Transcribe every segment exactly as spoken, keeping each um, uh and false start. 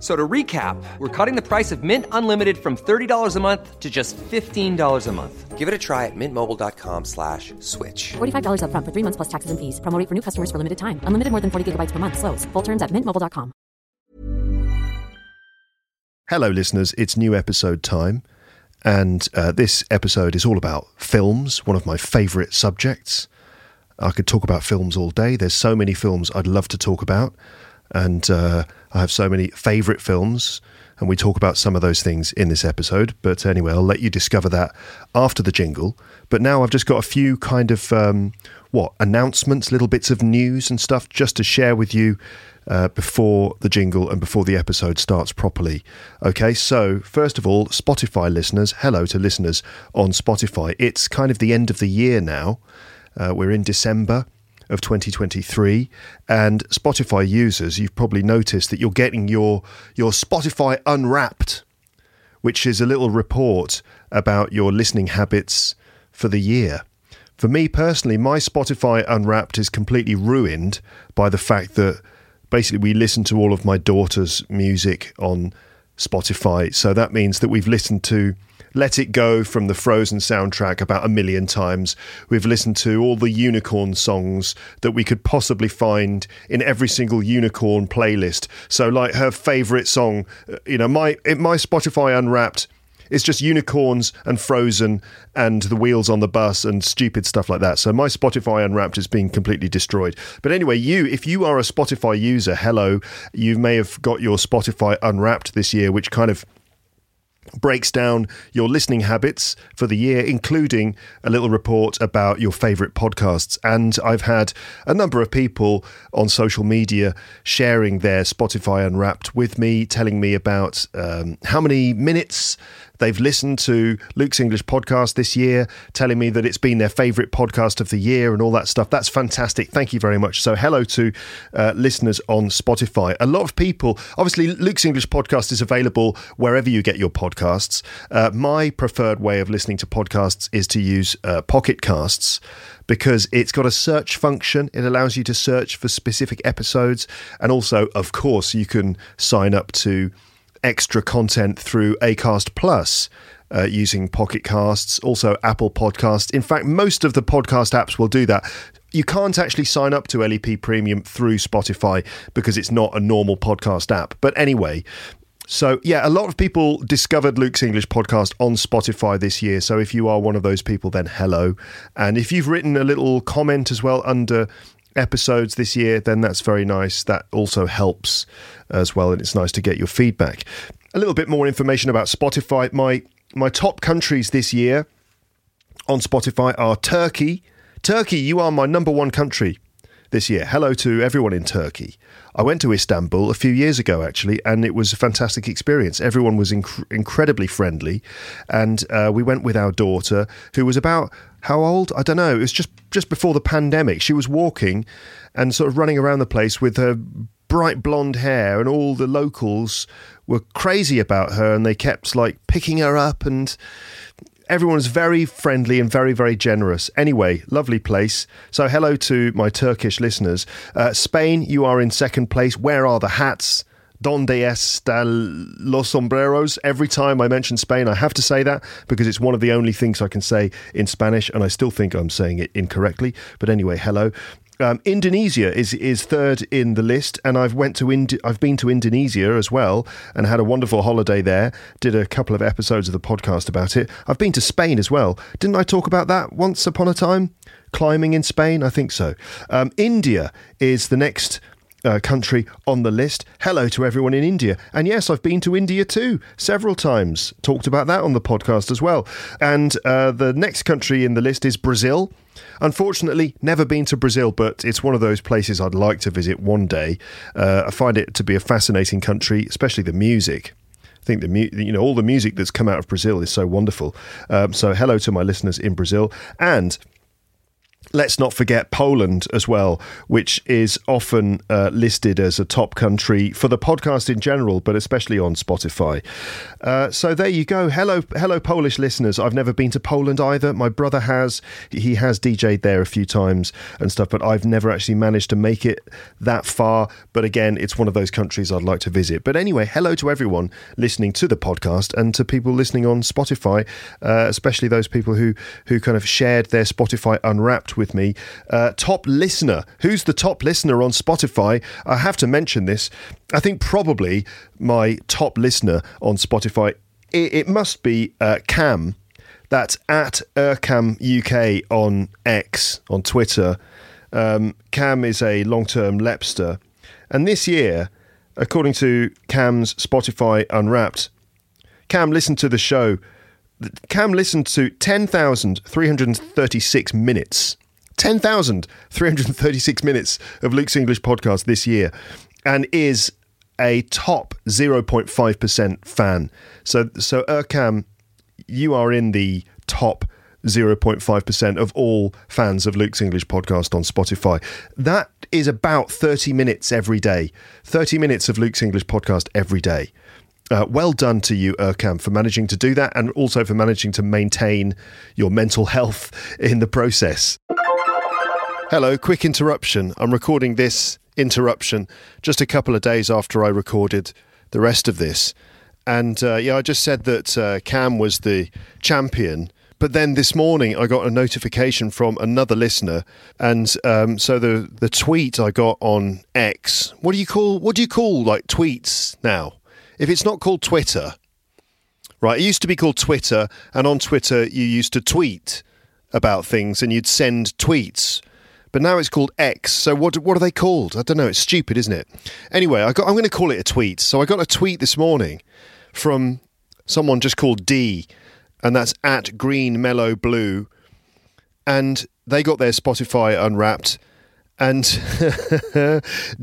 So to recap, we're cutting the price of Mint Unlimited from thirty dollars a month to just fifteen dollars a month. Give it a try at mintmobile.com slash switch. forty-five dollars up front for three months plus taxes and fees. Promo rate for new customers for limited time. Unlimited more than forty gigabytes per month. Slows full terms at mint mobile dot com. Hello, listeners. It's new episode time. And uh, this episode is all about films, one of my favourite subjects. I could talk about films all day. There's so many films I'd love to talk about. And uh, I have so many favourite films, and we talk about some of those things in this episode. But anyway, I'll let you discover that after the jingle. But now I've just got a few kind of, um, what, announcements, little bits of news and stuff just to share with you uh, before the jingle and before the episode starts properly. Okay, so first of all, Spotify listeners, hello to listeners on Spotify. It's kind of the end of the year now. Uh, we're in December of twenty twenty-three, and Spotify users, you've probably noticed that you're getting your your Spotify Unwrapped, which is a little report about your listening habits for the year. For me personally, my Spotify Unwrapped is completely ruined by the fact that basically we listen to all of my daughter's music on Spotify. So that means that we've listened to Let It Go from the Frozen soundtrack about a million times. We've listened to all the unicorn songs that we could possibly find in every single unicorn playlist. So like her favourite song, you know, my my Spotify Unwrapped is just unicorns and Frozen and The Wheels on the Bus and stupid stuff like that. So my Spotify Unwrapped is being completely destroyed. But anyway, you, if you are a Spotify user, hello, you may have got your Spotify Unwrapped this year, which kind of breaks down your listening habits for the year, including a little report about your favourite podcasts. And I've had a number of people on social media sharing their Spotify Unwrapped with me, telling me about um, how many minutes they've listened to Luke's English Podcast this year, telling me that it's been their favourite podcast of the year and all that stuff. That's fantastic. Thank you very much. So hello to uh, listeners on Spotify. A lot of people, obviously Luke's English Podcast is available wherever you get your podcasts. Uh, my preferred way of listening to podcasts is to use uh, Pocket Casts, because it's got a search function. It allows you to search for specific episodes. And also, of course, you can sign up to extra content through Acast Plus uh, using Pocket Casts, also Apple Podcasts. In fact, most of the podcast apps will do that. You can't actually sign up to L E P Premium through Spotify because it's not a normal podcast app. But anyway, so yeah, a lot of people discovered Luke's English Podcast on Spotify this year. So if you are one of those people, then hello. And if you've written a little comment as well under episodes this year, then that's very nice. That also helps as well, and it's nice to get your feedback. A little bit more information about Spotify. My my top countries this year on Spotify are Turkey. Turkey, you are my number one country this year. Hello to everyone in Turkey. I went to Istanbul a few years ago, actually, and it was a fantastic experience. Everyone was inc- incredibly friendly, and uh, we went with our daughter, who was about, how old? I don't know. It was just, just before the pandemic. She was walking and sort of running around the place with her bright blonde hair, and all the locals were crazy about her, and they kept, like, picking her up, and everyone was very friendly and very, very generous. Anyway, lovely place. So hello to my Turkish listeners. Uh, Spain, you are in second place. Where are the hats? Donde están los sombreros? Every time I mention Spain, I have to say that because it's one of the only things I can say in Spanish, and I still think I'm saying it incorrectly. But anyway, hello. Um, Indonesia is is third in the list, and I've went to Ind- I've been to Indonesia as well and had a wonderful holiday there. Did a couple of episodes of the podcast about it. I've been to Spain as well. Didn't I talk about that once upon a time? Climbing in Spain, I think so. Um, India is the next uh, country on the list. Hello to everyone in India. And yes, I've been to India too, several times. Talked about that on the podcast as well. And uh, the next country in the list is Brazil. Unfortunately, never been to Brazil, but it's one of those places I'd like to visit one day. Uh, I find it to be a fascinating country, especially the music. I think the mu- you know all the music that's come out of Brazil is so wonderful. Um, so hello to my listeners in Brazil. And let's not forget Poland as well, which is often uh, listed as a top country for the podcast in general, but especially on Spotify. Uh, so there you go. Hello, hello, Polish listeners. I've never been to Poland either. My brother has. He has D J'd there a few times and stuff, but I've never actually managed to make it that far. But again, it's one of those countries I'd like to visit. But anyway, hello to everyone listening to the podcast and to people listening on Spotify, uh, especially those people who, who kind of shared their Spotify Unwrapped with me. Uh, top listener. Who's the top listener on Spotify? I have to mention this. I think probably my top listener on Spotify, it, it must be uh, Cam. That's at Ercam U K on X, on Twitter. Um, Cam is a long-term Lepster. And this year, according to Cam's Spotify Unwrapped, Cam listened to the show. Cam listened to ten thousand three hundred thirty-six minutes. ten thousand three hundred thirty-six minutes of Luke's English Podcast this year, and is a top zero point five percent fan. So, so Ercam, you are in the top zero point five percent of all fans of Luke's English Podcast on Spotify. That is about thirty minutes every day. thirty minutes of Luke's English Podcast every day. Uh, well done to you, Ercam, for managing to do that, and also for managing to maintain your mental health in the process. Hello, quick interruption. I'm recording this interruption just a couple of days after I recorded the rest of this. And uh, yeah, I just said that uh, Cam was the champion. But then this morning I got a notification from another listener. And um, so the, the tweet I got on X, what do you call, what do you call like tweets now? If it's not called Twitter, right? It used to be called Twitter. And on Twitter, you used to tweet about things and you'd send tweets. But now it's called X. So what what are they called? I don't know. It's stupid, isn't it? Anyway, I got, I'm going to call it a tweet. So I got a tweet this morning from someone just called D, and that's at Green Mellow Blue. And they got their Spotify Unwrapped. And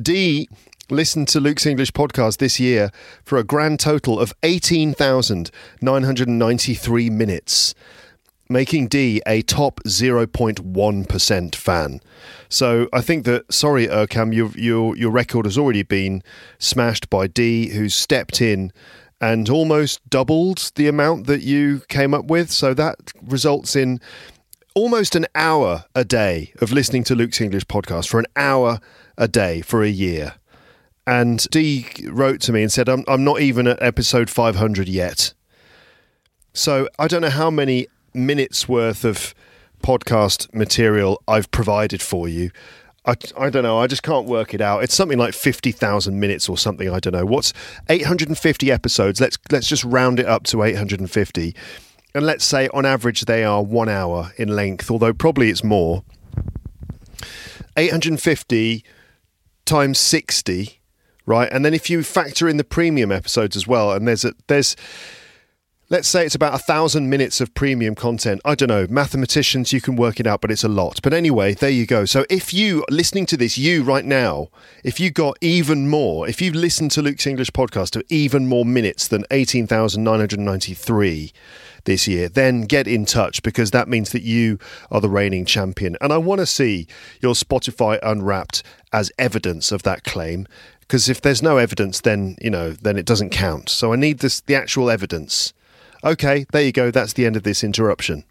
D listened to Luke's English Podcast this year for a grand total of eighteen thousand nine hundred ninety-three minutes, making D a top zero point one percent fan. So I think that, sorry, Ercam, your, your, your record has already been smashed by D, who's stepped in and almost doubled the amount that you came up with. So that results in almost an hour a day of listening to Luke's English Podcast for an hour a day for a year. And D wrote to me and said, I'm, I'm not even at episode five hundred yet. So I don't know how many minutes worth of podcast material I've provided for you. I, I don't know. I just can't work it out. It's something like fifty thousand minutes or something. I don't know. What's eight hundred fifty episodes? Let's let's just round it up to eight hundred fifty. And let's say on average they are one hour in length, although probably it's more. eight hundred fifty times sixty, right? And then if you factor in the premium episodes as well, and there's a, there's... let's say it's about a thousand minutes of premium content. I don't know, mathematicians, you can work it out, but it's a lot. But anyway, there you go. So if you, listening to this, you right now, if you got even more, if you've listened to Luke's English Podcast of even more minutes than eighteen thousand nine hundred ninety-three this year, then get in touch, because that means that you are the reigning champion. And I want to see your Spotify Unwrapped as evidence of that claim, because if there's no evidence, then, you know, then it doesn't count. So I need this, the actual evidence. Okay, there you go. That's the end of this interruption.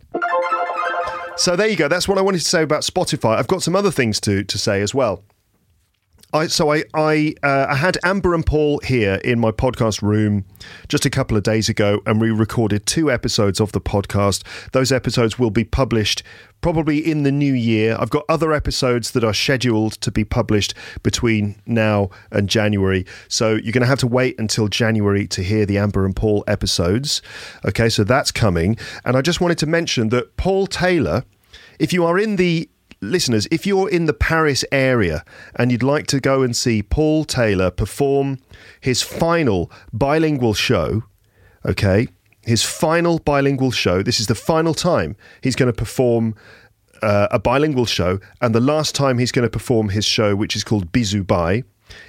So there you go. That's what I wanted to say about Spotify. I've got some other things to, to say as well. I, so I I, uh, I had Amber and Paul here in my podcast room just a couple of days ago, and we recorded two episodes of the podcast. Those episodes will be published probably in the new year. I've got other episodes that are scheduled to be published between now and January. So you're going to have to wait until January to hear the Amber and Paul episodes. Okay, so that's coming. And I just wanted to mention that Paul Taylor, if you are in the listeners, if you're in the Paris area and you'd like to go and see Paul Taylor perform his final bilingual show, okay, his final bilingual show, this is the final time he's going to perform uh, a bilingual show, and the last time he's going to perform his show, which is called Bisou Bye.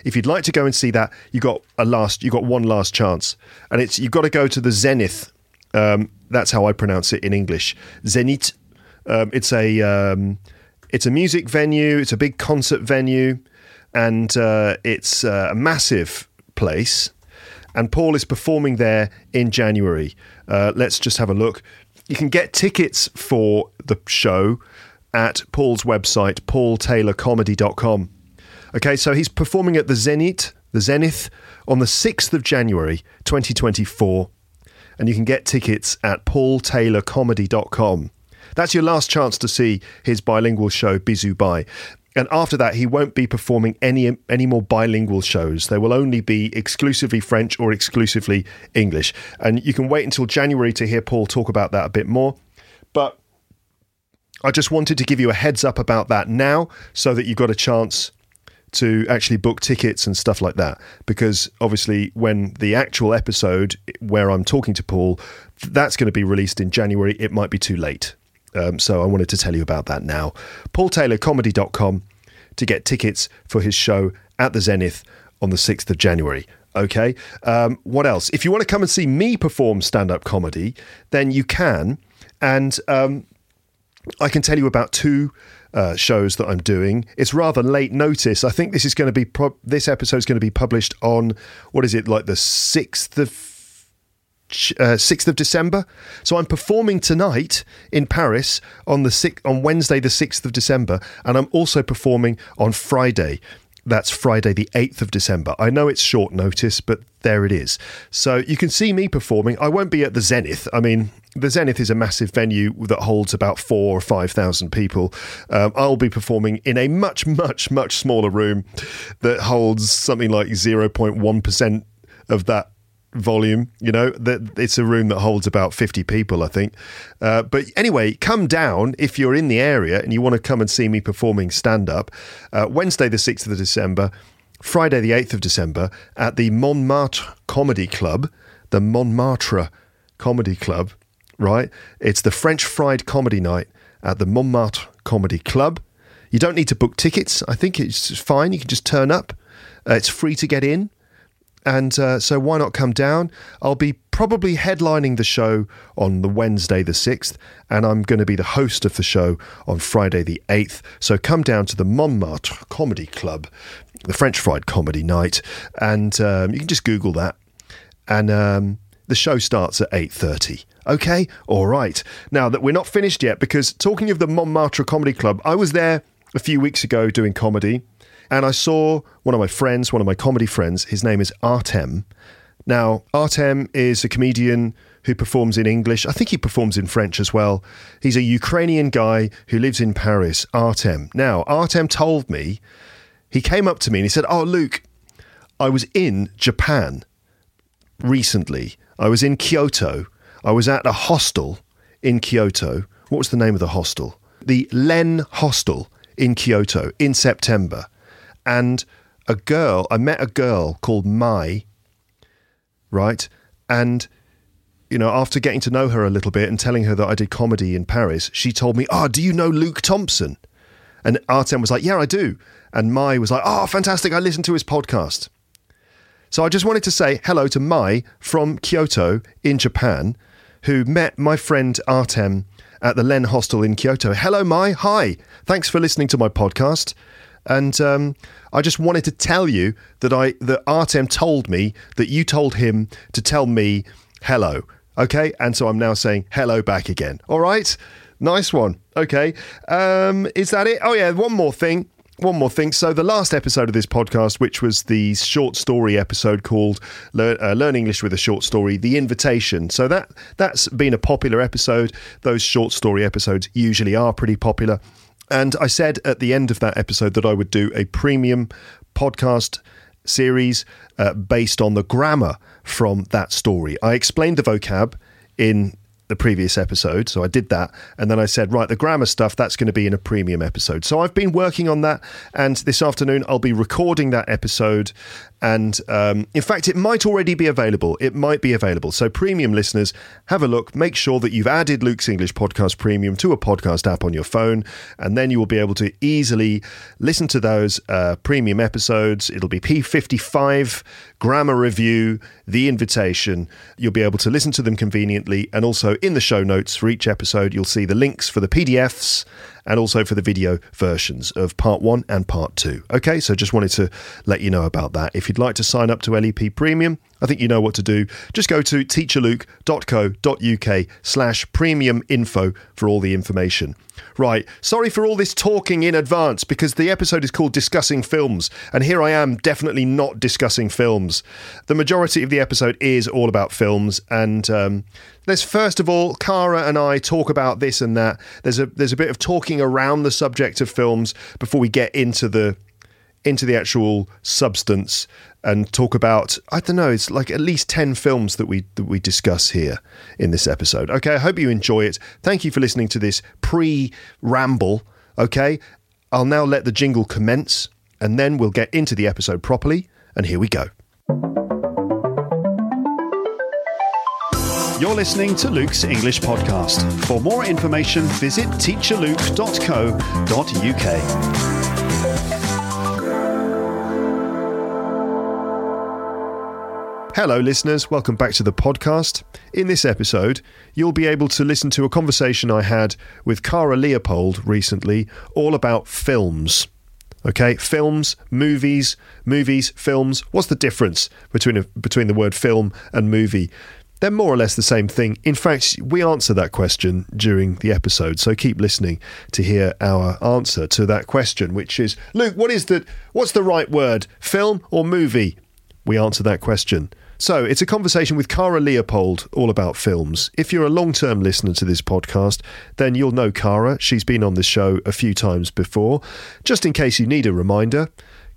If you'd like to go and see that, you got a last, you got one last chance, and it's you've got to go to the Zenith. Um, that's how I pronounce it in English. Zenith. Um, it's a um, It's a music venue. It's a big concert venue. And uh, it's uh, a massive place. And Paul is performing there in January. Uh, let's just have a look. You can get tickets for the show at Paul's website, paul taylor comedy dot com. Okay, so he's performing at the Zenith, the Zenith on the sixth of January, twenty twenty-four. And you can get tickets at paul taylor comedy dot com. That's your last chance to see his bilingual show, Bizu Bai. And after that, he won't be performing any any more bilingual shows. They will only be exclusively French or exclusively English. And you can wait until January to hear Paul talk about that a bit more. But I just wanted to give you a heads up about that now so that you've got a chance to actually book tickets and stuff like that. Because obviously when the actual episode where I'm talking to Paul, that's going to be released in January, it might be too late. Um, so I wanted to tell you about that now. paul taylor comedy dot com to get tickets for his show at the Zenith on the sixth of January. Okay. Um, what else? If you want to come and see me perform stand-up comedy, then you can. And um, I can tell you about two uh, shows that I'm doing. It's rather late notice. I think this is going to be, pro- this episode is going to be published on, what is it, like the sixth of Uh, sixth of December. So I'm performing tonight in Paris on the sixth, on Wednesday the sixth of December, and I'm also performing on Friday. That's Friday the eighth of December. I know it's short notice, but there it is. So you can see me performing. I won't be at the Zenith. I mean, the Zenith is a massive venue that holds about four or five thousand people. Um, I'll be performing in a much, much, much smaller room that holds something like zero point one percent of that volume, you know, that it's a room that holds about fifty people, I think. Uh, but anyway, come down if you're in the area and you want to come and see me performing stand-up. Uh, Wednesday the sixth of December, Friday the eighth of December at the Montmartre Comedy Club, the Montmartre Comedy Club, right? It's the French Fried Comedy Night at the Montmartre Comedy Club. You don't need to book tickets. I think it's fine. You can just turn up. Uh, it's free to get in. And uh, so why not come down? I'll be probably headlining the show on the Wednesday the sixth, and I'm going to be the host of the show on Friday the eighth. So come down to the Montmartre Comedy Club, the French Fried Comedy Night, and um, you can just Google that. And um, the show starts at eight thirty. Okay? All right. Now, that we're not finished yet, because talking of the Montmartre Comedy Club, I was there a few weeks ago doing comedy. And I saw one of my friends, one of my comedy friends, his name is Artem. Now, Artem is a comedian who performs in English. I think he performs in French as well. He's a Ukrainian guy who lives in Paris, Artem. Now, Artem told me, he came up to me and he said, "Oh, Luke, I was in Japan recently. I was in Kyoto. I was at a hostel in Kyoto." What was the name of the hostel? The Len Hostel in Kyoto in September. And a girl, I met a girl called Mai, right? And, you know, after getting to know her a little bit and telling her that I did comedy in Paris, she told me, "Oh, do you know Luke Thompson?" And Artem was like, "Yeah, I do." And Mai was like, "Oh, fantastic, I listened to his podcast." So I just wanted to say hello to Mai from Kyoto in Japan, who met my friend Artem at the Len Hostel in Kyoto. Hello, Mai. Hi. Thanks for listening to my podcast. And um, I just wanted to tell you that I that Artem told me that you told him to tell me hello, okay? And so I'm now saying hello back again, all right? Nice one, okay. Um, is that it? Oh, yeah, one more thing, one more thing. So the last episode of this podcast, which was the short story episode called Learn, uh, Learn English with a Short Story, The Invitation. So that, that's been a popular episode. Those short story episodes usually are pretty popular. And I said at the end of that episode that I would do a premium podcast series uh, based on the grammar from that story. I explained the vocab in the previous episode, so I did that. And then I said, right, the grammar stuff, that's going to be in a premium episode. So I've been working on that, and this afternoon I'll be recording that episode And um, in fact, it might already be available. It might be available. So premium listeners, have a look. Make sure that you've added Luke's English Podcast Premium to a podcast app on your phone, and then you will be able to easily listen to those uh, premium episodes. It'll be P fifty-five, Grammar Review, The Invitation. You'll be able to listen to them conveniently. And also in the show notes for each episode, you'll see the links for the P D Fs and also for the video versions of part one and part two. Okay, so just wanted to let you know about that. If you'd like to sign up to L E P Premium, I think you know what to do. Just go to teacherluke.co.uk slash premium info for all the information. Right, sorry for all this talking in advance, because the episode is called Discussing Films, and here I am definitely not discussing films. The majority of the episode is all about films, and um, let's first of all, Cara and I talk about this and that. There's a there's a bit of talking around the subject of films before we get into the into the actual substance and talk about, I don't know, it's like at least ten films that we that we discuss here in this episode. Okay, I hope you enjoy it. Thank you for listening to this pre-ramble, okay? I'll now let the jingle commence, and then we'll get into the episode properly, and here we go. You're listening to Luke's English Podcast. For more information, visit teacher luke dot co dot uk. Hello listeners, welcome back to the podcast. In this episode, you'll be able to listen to a conversation I had with Cara Leopold recently, all about films. Okay, films, movies, movies, films. What's the difference between, a, between the word film and movie? They're more or less the same thing. In fact, we answer that question during the episode, so keep listening to hear our answer to that question, which is, Luke, what is the, what's the right word, film or movie? We answer that question. So it's a conversation with Cara Leopold all about films. If you're a long-term listener to this podcast, then you'll know Cara. She's been on the show a few times before. Just in case you need a reminder,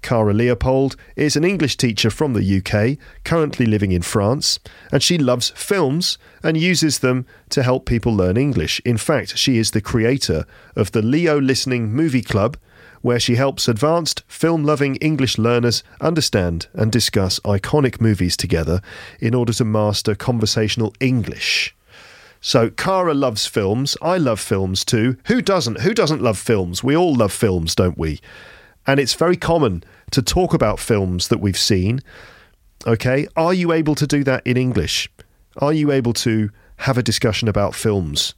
Cara Leopold is an English teacher from the U K, currently living in France, and she loves films and uses them to help people learn English. In fact, she is the creator of the Leo Listening Movie Club, where she helps advanced, film-loving English learners understand and discuss iconic movies together in order to master conversational English. So, Cara loves films. I love films too. Who doesn't? Who doesn't love films? We all love films, don't we? And it's very common to talk about films that we've seen. Okay, are you able to do that in English? Are you able to have a discussion about films?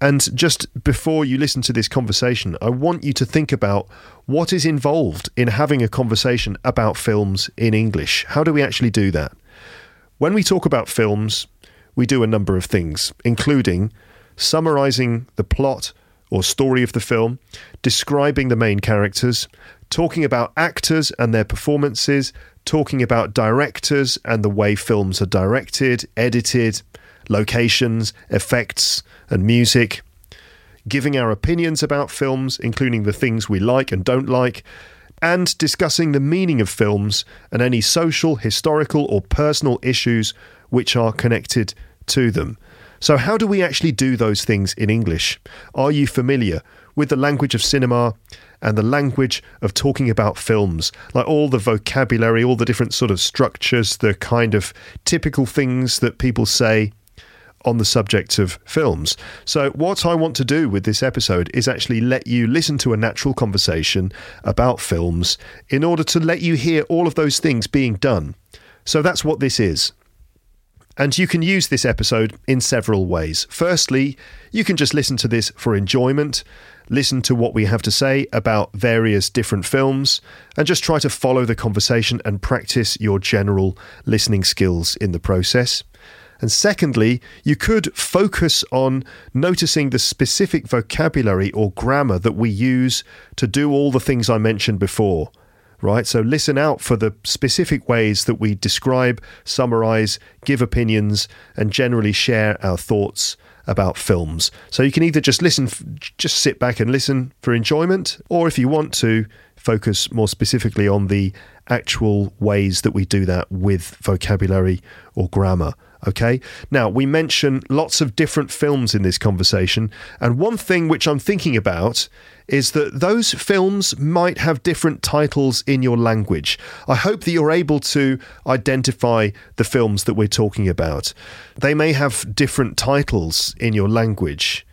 And just before you listen to this conversation, I want you to think about what is involved in having a conversation about films in English. How do we actually do that? When we talk about films, we do a number of things, including summarising the plot or story of the film, describing the main characters, talking about actors and their performances, talking about directors and the way films are directed, edited, locations, effects, and music, giving our opinions about films, including the things we like and don't like, and discussing the meaning of films and any social, historical, or personal issues which are connected to them. So how do we actually do those things in English? Are you familiar with the language of cinema and the language of talking about films? Like all the vocabulary, all the different sort of structures, the kind of typical things that people say on the subject of films. So what I want to do with this episode is actually let you listen to a natural conversation about films in order to let you hear all of those things being done. So that's what this is. And you can use this episode in several ways. Firstly, you can just listen to this for enjoyment, listen to what we have to say about various different films, and just try to follow the conversation and practice your general listening skills in the process. And secondly, you could focus on noticing the specific vocabulary or grammar that we use to do all the things I mentioned before, right? So listen out for the specific ways that we describe, summarise, give opinions, and generally share our thoughts about films. So you can either just listen, just sit back and listen for enjoyment, or if you want to, focus more specifically on the actual ways that we do that with vocabulary or grammar. Okay. Now, we mention lots of different films in this conversation, and one thing which I'm thinking about is that those films might have different titles in your language. I hope that you're able to identify the films that we're talking about. They may have different titles in your language,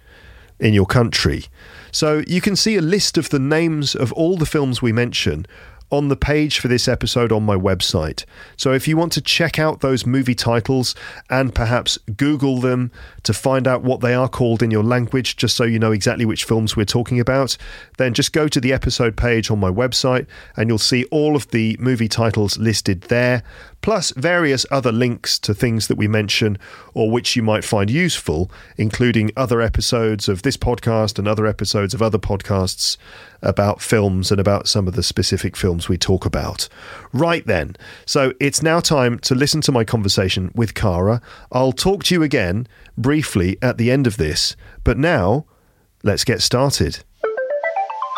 in your country. So you can see a list of the names of all the films we mention on the page for this episode on my website. So if you want to check out those movie titles and perhaps Google them to find out what they are called in your language, just so you know exactly which films we're talking about, then just go to the episode page on my website and you'll see all of the movie titles listed there, plus various other links to things that we mention or which you might find useful, including other episodes of this podcast and other episodes of other podcasts about films and about some of the specific films we talk about. Right then, so it's now time to listen to my conversation with Cara. I'll talk to you again briefly at the end of this, but now let's get started.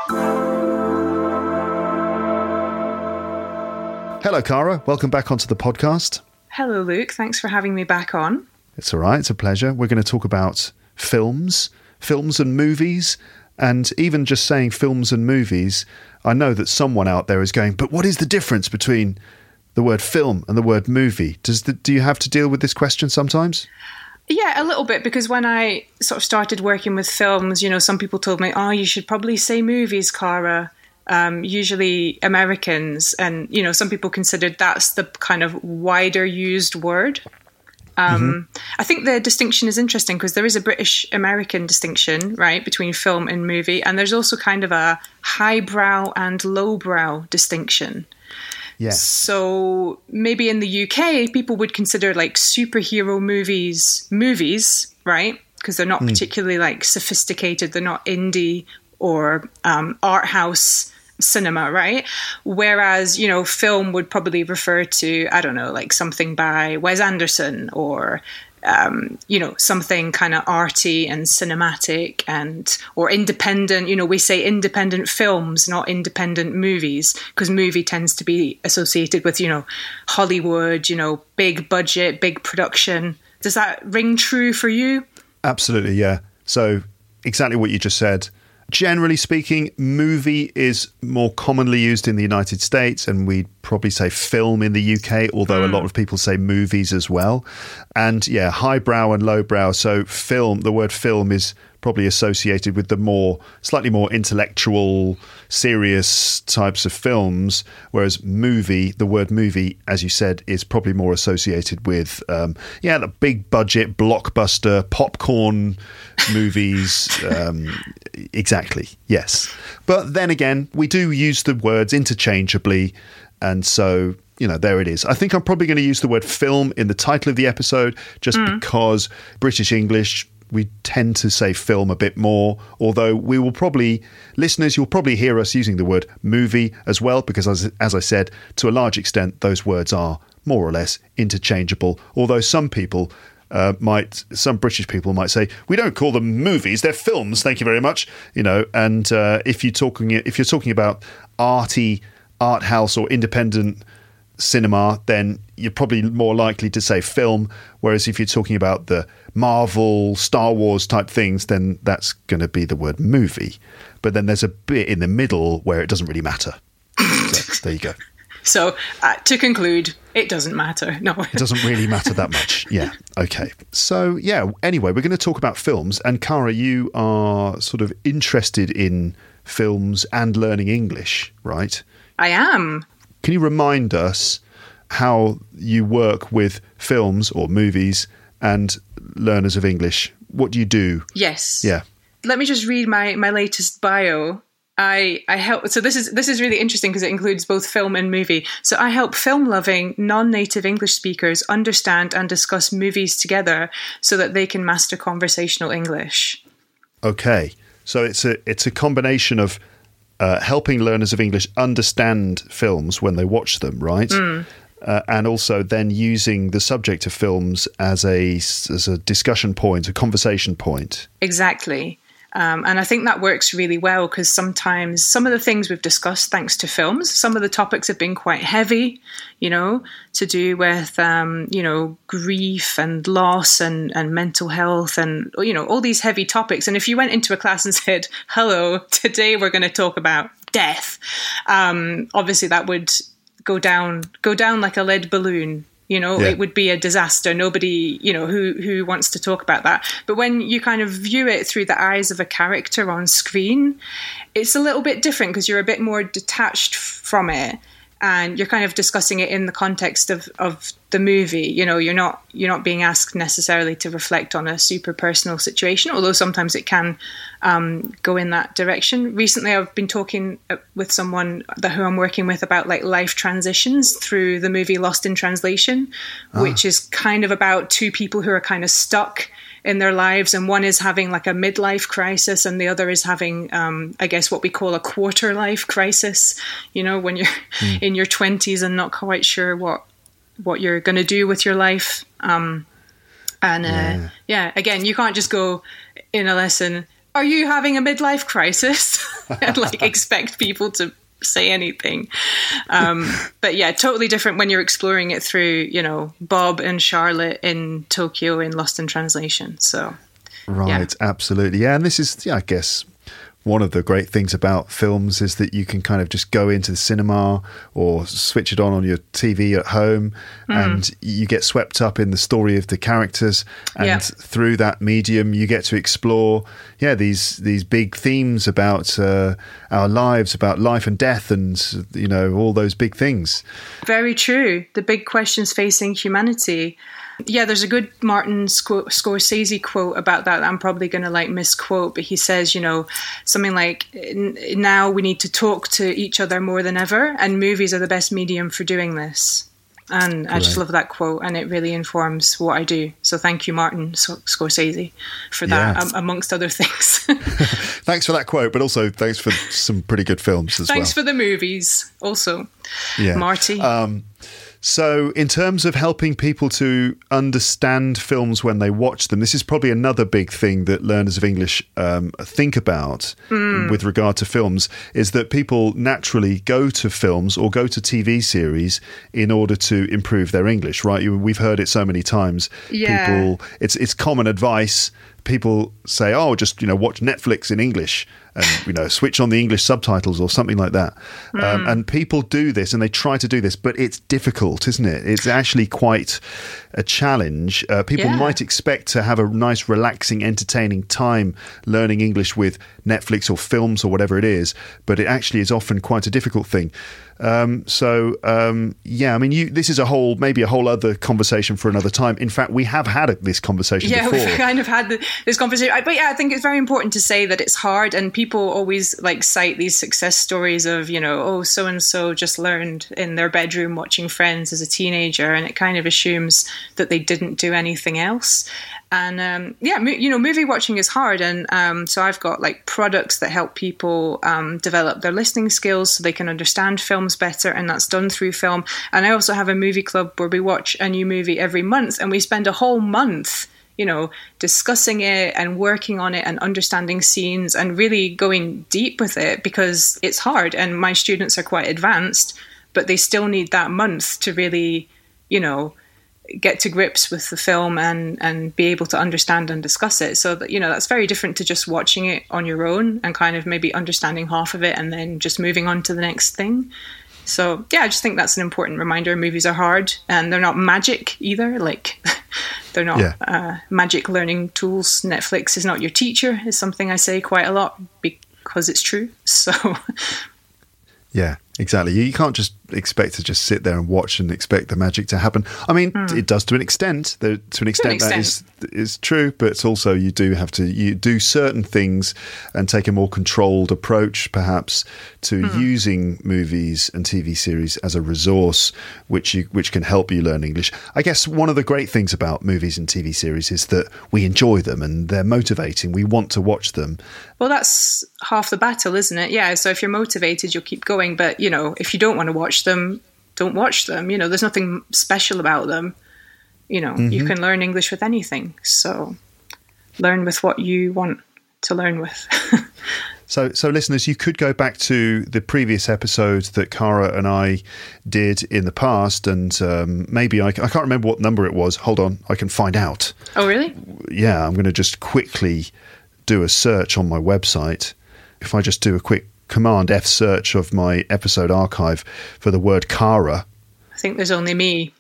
Hello, Cara. Welcome back onto the podcast. Hello, Luke. Thanks for having me back on. It's all right. It's a pleasure. We're going to talk about films, films and movies, and even just saying films and movies, I know that someone out there is going, but what is the difference between the word film and the word movie? Does the, do you have to deal with this question sometimes? Yeah, a little bit, because when I sort of started working with films, you know, some people told me, oh, you should probably say movies, Cara. Um, usually Americans, and you know, some people considered that's the kind of wider used word. Um, mm-hmm. I think the distinction is interesting because there is a British-American distinction, right, between film and movie, and there's also kind of a highbrow and lowbrow distinction. Yes. So maybe in the U K, people would consider like superhero movies movies, right, because they're not mm. particularly like sophisticated, they're not indie or um, art house cinema, right? Whereas, you know, film would probably refer to, I don't know, like something by Wes Anderson or, um, you know, something kind of arty and cinematic and, or independent, you know, we say independent films, not independent movies, because movie tends to be associated with, you know, Hollywood, you know, big budget, big production. Does that ring true for you? Absolutely, yeah. So exactly what you just said. Generally speaking, movie is more commonly used in the United States, and we'd probably say film in the U K, although mm. a lot of people say movies as well. And yeah, highbrow and lowbrow. So film, the word film is probably associated with the more, slightly more intellectual, serious types of films, whereas movie, the word movie, as you said, is probably more associated with, um, yeah, the big budget, blockbuster, popcorn movies. um, exactly, yes. But then again, we do use the words interchangeably, and so, you know, there it is. I think I'm probably going to use the word film in the title of the episode, just mm. because British English, we tend to say film a bit more, although we will probably, listeners, you'll probably hear us using the word movie as well, because as, as I said, to a large extent, those words are more or less interchangeable. Although some people uh, might, some British people might say, we don't call them movies, they're films, thank you very much. You know, and uh, if you're talking, if you're talking about arty, art house or independent cinema, then you're probably more likely to say film, whereas if you're talking about the Marvel, Star Wars type things, then that's going to be the word movie. But then there's a bit in the middle where it doesn't really matter. So, there you go. So uh, to conclude, it doesn't matter. No, it doesn't really matter that much. Yeah. Okay. So yeah, anyway, we're going to talk about films, and Cara, you are sort of interested in films and learning English, right? I am. Can you remind us how you work with films or movies and learners of English? What do you do? Yes. Yeah. Let me just read my, my latest bio. I, I help. So this is this is really interesting because it includes both film and movie. So I help film-loving, non-native English speakers understand and discuss movies together so that they can master conversational English. Okay. So it's a it's a combination of uh, helping learners of English understand films when they watch them, right? Mm. Uh, and also then using the subject of films as a as a discussion point, a conversation point. Exactly. Um, and I think that works really well because sometimes some of the things we've discussed, thanks to films, some of the topics have been quite heavy, you know, to do with, um, you know, grief and loss and, and mental health and, you know, all these heavy topics. And if you went into a class and said, hello, today we're going to talk about death, um, obviously that would go down, go down like a lead balloon. You know, yeah. It would be a disaster. Nobody, you know, who who wants to talk about that. But when you kind of view it through the eyes of a character on screen, it's a little bit different because you're a bit more detached from it, and you're kind of discussing it in the context of, of the movie. You know, you're not you're not being asked necessarily to reflect on a super personal situation, although sometimes it can um, go in that direction. Recently, I've been talking with someone that, who I'm working with about like life transitions through the movie Lost in Translation, ah. which is kind of about two people who are kind of stuck in their lives, and one is having like a midlife crisis and the other is having um I guess what we call a quarter life crisis, you know, when you're mm. in your twenties and not quite sure what what you're going to do with your life, um and uh, yeah. yeah again, you can't just go in a lesson, are you having a midlife crisis and like expect people to say anything. Um, but yeah, totally different when you're exploring it through, you know, Bob and Charlotte in Tokyo in Lost in Translation. So, right. Yeah. Absolutely. Yeah. And this is, yeah, I guess one of the great things about films is that you can kind of just go into the cinema or switch it on on your T V at home mm. and you get swept up in the story of the characters. And yeah. through that medium, you get to explore, yeah, these these big themes about uh, our lives, about life and death and, you know, all those big things. Very true. The big questions facing humanity. Yeah, there's a good Martin Scorsese quote about that, that I'm probably going to like misquote, but he says, you know, something like, now we need to talk to each other more than ever, and movies are the best medium for doing this. And right. I just love that quote, and it really informs what I do. So thank you, Martin Scorsese, for that, yeah. um, amongst other things. Thanks for that quote, but also thanks for some pretty good films as thanks well. Thanks for the movies also, yeah. Marty. Um So in terms of helping people to understand films when they watch them, this is probably another big thing that learners of English um, think about mm. with regard to films, is that people naturally go to films or go to T V series in order to improve their English, right? We've heard it so many times. Yeah. People, it's it's common advice. People say, oh, just, you know, watch Netflix in English and, you know, switch on the English subtitles or something like that. Mm. Um, and people do this and they try to do this, but it's difficult, isn't it? It's actually quite a challenge. Uh, people yeah. might expect to have a nice, relaxing, entertaining time learning English with Netflix or films or whatever it is, but it actually is often quite a difficult thing. Um, so, um, yeah, I mean, you, this is a whole, maybe a whole other conversation for another time. In fact, we have had this conversation yeah, before. Yeah, we've kind of had the, this conversation. But yeah, I think it's very important to say that it's hard, and people always like cite these success stories of, you know, oh, so-and-so just learned in their bedroom watching Friends as a teenager, and it kind of assumes that they didn't do anything else. And um, yeah, mo- you know, movie watching is hard. And um, so I've got like products that help people um, develop their listening skills so they can understand films better. And that's done through film. And I also have a movie club where we watch a new movie every month, and we spend a whole month, you know, discussing it and working on it and understanding scenes and really going deep with it, because it's hard. And my students are quite advanced, but they still need that month to really, you know, get to grips with the film and and be able to understand and discuss it. So that, you know, that's very different to just watching it on your own and kind of maybe understanding half of it and then just moving on to the next thing. So yeah, I just think that's an important reminder. Movies are hard, and they're not magic either. Like they're not yeah. uh, magic learning tools. Netflix is not your teacher is something I say quite a lot, because it's true. So yeah, exactly. You can't just expect to just sit there and watch and expect the magic to happen. I mean, mm. it does to an extent. There, to an extent, to an extent. that is, is true, but it's also you do have to you do certain things and take a more controlled approach, perhaps, to mm. using movies and T V series as a resource which you, which can help you learn English. I guess one of the great things about movies and T V series is that we enjoy them and they're motivating. We want to watch them. Well, that's half the battle, isn't it? Yeah, so if you're motivated, you'll keep going. But, you know, if you don't want to watch them, don't watch them. You know, there's nothing special about them. You know, mm-hmm. you can learn English with anything, so learn with what you want to learn with. So, so listeners, you could go back to the previous episode that Cara and I did in the past, and um, maybe I, I can't remember what number it was. Hold on, I can find out. Oh, really? Yeah, I'm going to just quickly do a search on my website. If I just do a quick Command F search of my episode archive for the word Cara. I think there's only me.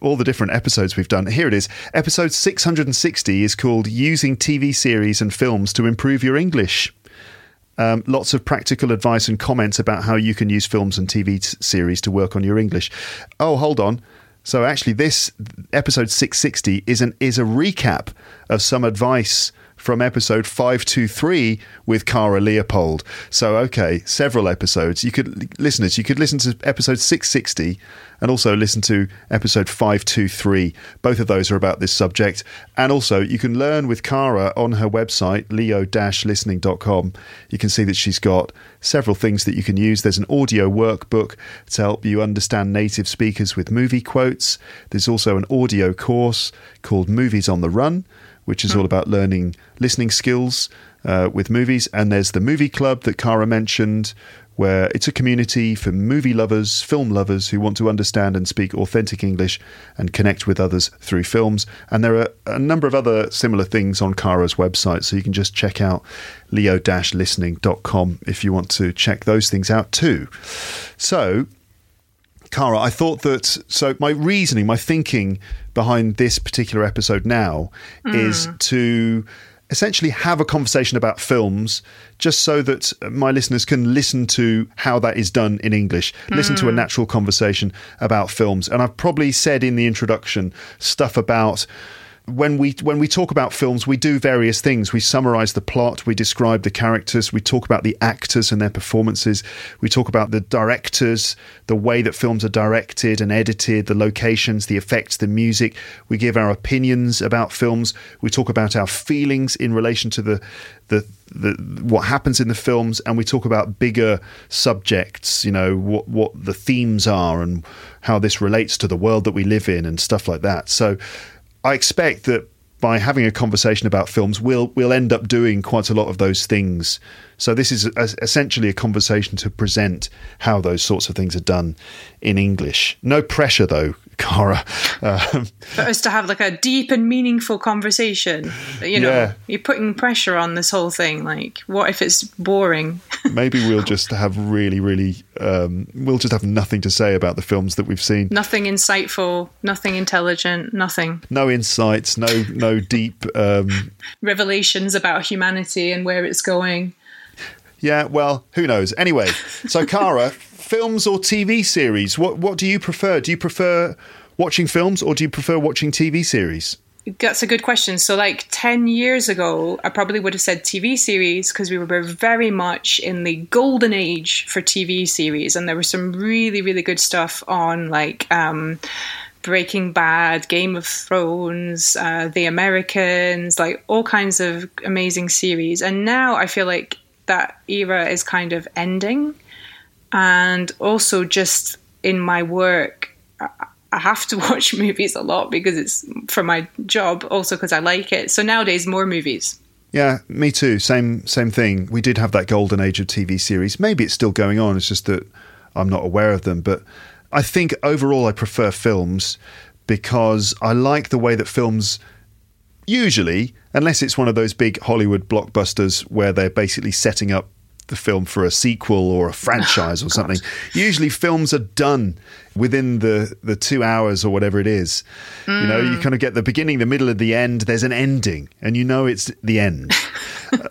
All the different episodes we've done. Here it is. Episode six hundred sixty is called Using T V Series and Films to Improve Your English. Um, lots of practical advice and comments about how you can use films and T V t- series to work on your English. Oh, hold on. So actually this episode six sixty is an is a recap of some advice from episode five two three with Cara Leopold. So, okay, several episodes. You could, listeners, you could listen to episode six sixty and also listen to episode five two three. Both of those are about this subject. And also, you can learn with Cara on her website, leo dash listening dot com. You can see that she's got several things that you can use. There's an audio workbook to help you understand native speakers with movie quotes. There's also an audio course called Movies on the Run, which is all about learning listening skills uh, with movies. And there's the movie club that Cara mentioned, where it's a community for movie lovers, film lovers who want to understand and speak authentic English and connect with others through films. And there are a number of other similar things on Cara's website. So you can just check out leo dash listening dot com if you want to check those things out too. So, Cara, I thought that, so my reasoning, my thinking behind this particular episode now mm. is to essentially have a conversation about films just so that my listeners can listen to how that is done in English, mm. listen to a natural conversation about films. And I've probably said in the introduction stuff about when we when we talk about films, we do various things. We summarize the plot, we describe the characters, we talk about the actors and their performances, we talk about the directors, the way that films are directed and edited, the locations, the effects, the music. We give our opinions about films. We talk about our feelings in relation to the the The, what happens in the films, and we talk about bigger subjects, you know, what what the themes are and how this relates to the world that we live in and stuff like that. So I expect that by having a conversation about films, we'll we'll end up doing quite a lot of those things. So this is a, essentially a conversation to present how those sorts of things are done in English. No pressure, though, Cara. Um, for us to have like a deep and meaningful conversation. You know, yeah. You're putting pressure on this whole thing. Like, what if it's boring? Maybe we'll just have really, really, um, we'll just have nothing to say about the films that we've seen. Nothing insightful, nothing intelligent, nothing. No insights, no, no deep um, revelations about humanity and where it's going. Yeah, well, who knows? Anyway, so Cara, films or T V series? What what do you prefer? Do you prefer watching films or do you prefer watching T V series? That's a good question. So like ten years ago, I probably would have said T V series because we were very much in the golden age for T V series. And there was some really, really good stuff on like um, Breaking Bad, Game of Thrones, uh, The Americans, like all kinds of amazing series. And now I feel like that era is kind of ending, and also just in my work I have to watch movies a lot because it's for my job, also because I like it. So nowadays more movies. Yeah, me too. Same same thing. We did have that golden age of T V series. Maybe it's still going on, it's just that I'm not aware of them. But I think overall I prefer films because I like the way that films usually, unless it's one of those big Hollywood blockbusters where they're basically setting up the film for a sequel or a franchise oh, or something. God. Usually films are done within the, the two hours or whatever it is. Mm. You know, you kind of get the beginning, the middle, and the end. There's an ending and you know it's the end.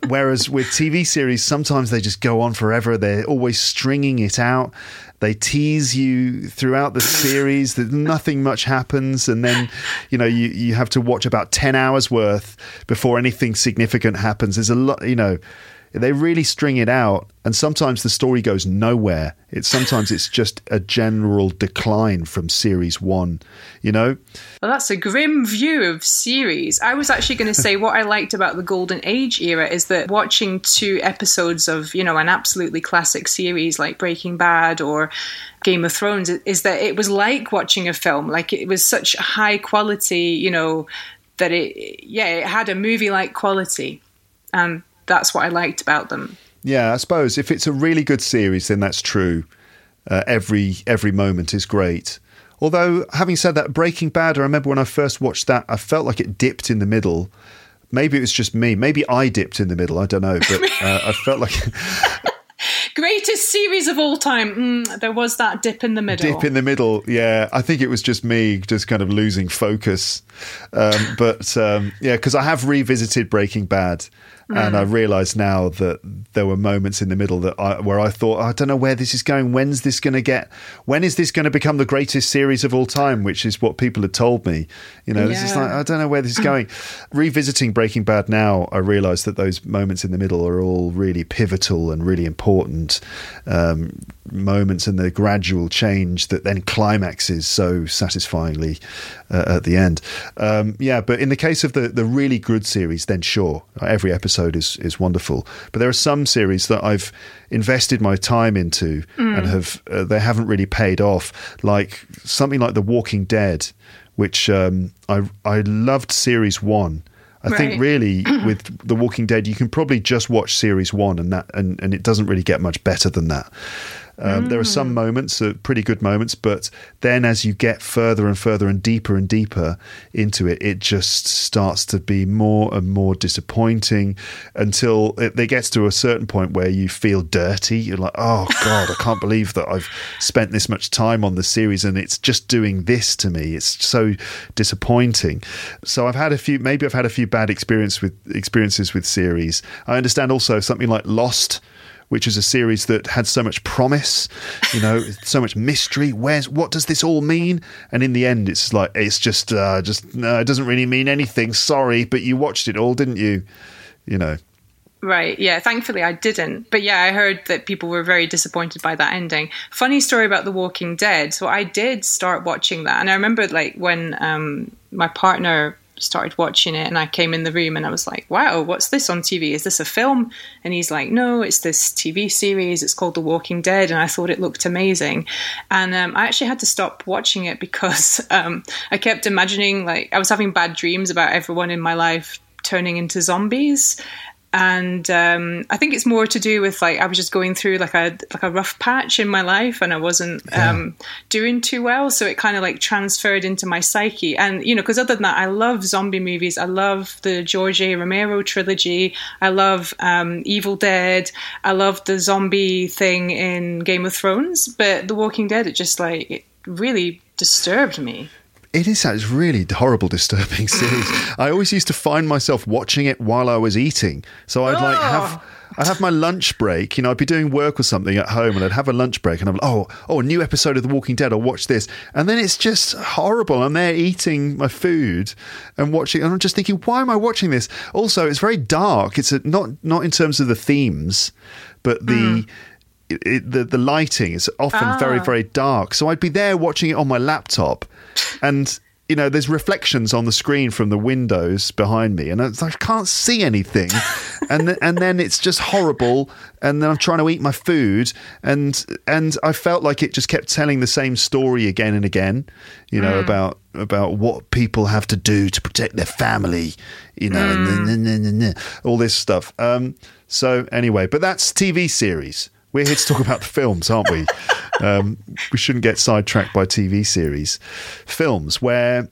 Whereas with T V series, sometimes they just go on forever. They're always stringing it out. They tease you throughout the series that nothing much happens. And then, you know, you, you have to watch about ten hours worth before anything significant happens. There's a lot, you know, they really string it out. And sometimes the story goes nowhere. It's sometimes it's just a general decline from series one, you know? Well, that's a grim view of series. I was actually going to say what I liked about the Golden Age era is that watching two episodes of, you know, an absolutely classic series like Breaking Bad or Game of Thrones is that it was like watching a film. Like it was such high quality, you know, that it, yeah, it had a movie-like quality. Um that's what I liked about them. Yeah, I suppose if it's a really good series, then that's true. Uh, every every moment is great. Although, having said that, Breaking Bad, I remember when I first watched that, I felt like it dipped in the middle. Maybe it was just me. Maybe I dipped in the middle. I don't know. But uh, I felt like... Greatest series of all time. Mm, there was that dip in the middle. Dip in the middle, yeah. I think it was just me just kind of losing focus. Um, but, um, yeah, because I have revisited Breaking Bad. And mm. I realise now that there were moments in the middle that I, where I thought, I don't know where this is going. When's this going to get? When is this going to become the greatest series of all time? Which is what people had told me. You know, yeah. It's just like, I don't know where this is going. Revisiting Breaking Bad now, I realise that those moments in the middle are all really pivotal and really important um, moments, and the gradual change that then climaxes so satisfyingly uh, at the end. Um, yeah, but in the case of the the really good series, then sure, every episode is is wonderful, but there are some series that I've invested my time into mm. and have uh, they haven't really paid off, like something like The Walking Dead, which um I I loved series one. I right. think really with The Walking Dead you can probably just watch series one and that and, and it doesn't really get much better than that. Um, mm. There are some moments, uh, pretty good moments, but then as you get further and further and deeper and deeper into it, it just starts to be more and more disappointing until it, it gets to a certain point where you feel dirty. You're like, oh God, I can't believe that I've spent this much time on the series and it's just doing this to me. It's so disappointing. So I've had a few, maybe I've had a few bad experience with experiences with series. I understand also something like Lost, which is a series that had so much promise, you know, so much mystery. Where's what does this all mean? And in the end, it's like it's just, uh, just no, it doesn't really mean anything. Sorry, but you watched it all, didn't you? You know, right? Yeah. Thankfully, I didn't. But yeah, I heard that people were very disappointed by that ending. Funny story about The Walking Dead. So I did start watching that, and I remember like when um, my partner started watching it and I came in the room and I was like, wow, what's this on T V? Is this a film? And he's like, no, it's this T V series. It's called The Walking Dead. And I thought it looked amazing. And um, I actually had to stop watching it because um, I kept imagining, like, I was having bad dreams about everyone in my life turning into zombies. And um, I think it's more to do with, like, I was just going through like a like a rough patch in my life and I wasn't yeah. um, doing too well. So it kind of like transferred into my psyche. And, you know, because other than that, I love zombie movies. I love the George A. Romero trilogy. I love um, Evil Dead. I love the zombie thing in Game of Thrones. But The Walking Dead, it just like it really disturbed me. It is a really horrible, disturbing series. I always used to find myself watching it while I was eating. So I'd oh. like have I'd have my lunch break. You know, I'd be doing work or something at home and I'd have a lunch break and I'm like, oh, oh, a new episode of The Walking Dead. I'll watch this. And then it's just horrible. I'm there eating my food and watching. And I'm just thinking, why am I watching this? Also, it's very dark. It's a, not, not in terms of the themes, but the... Mm. It, it, the, the lighting is often ah. very, very dark. So I'd be there watching it on my laptop and, you know, there's reflections on the screen from the windows behind me and I, I can't see anything. and th- and then it's just horrible. And then I'm trying to eat my food. And, and I felt like it just kept telling the same story again and again, you know, mm. about... about what people have to do to protect their family, you know, mm. and, and, and, and, and all this stuff. Um, so anyway, but that's T V series. We're here to talk about the films, aren't we? Um, we shouldn't get sidetracked by T V series. Films where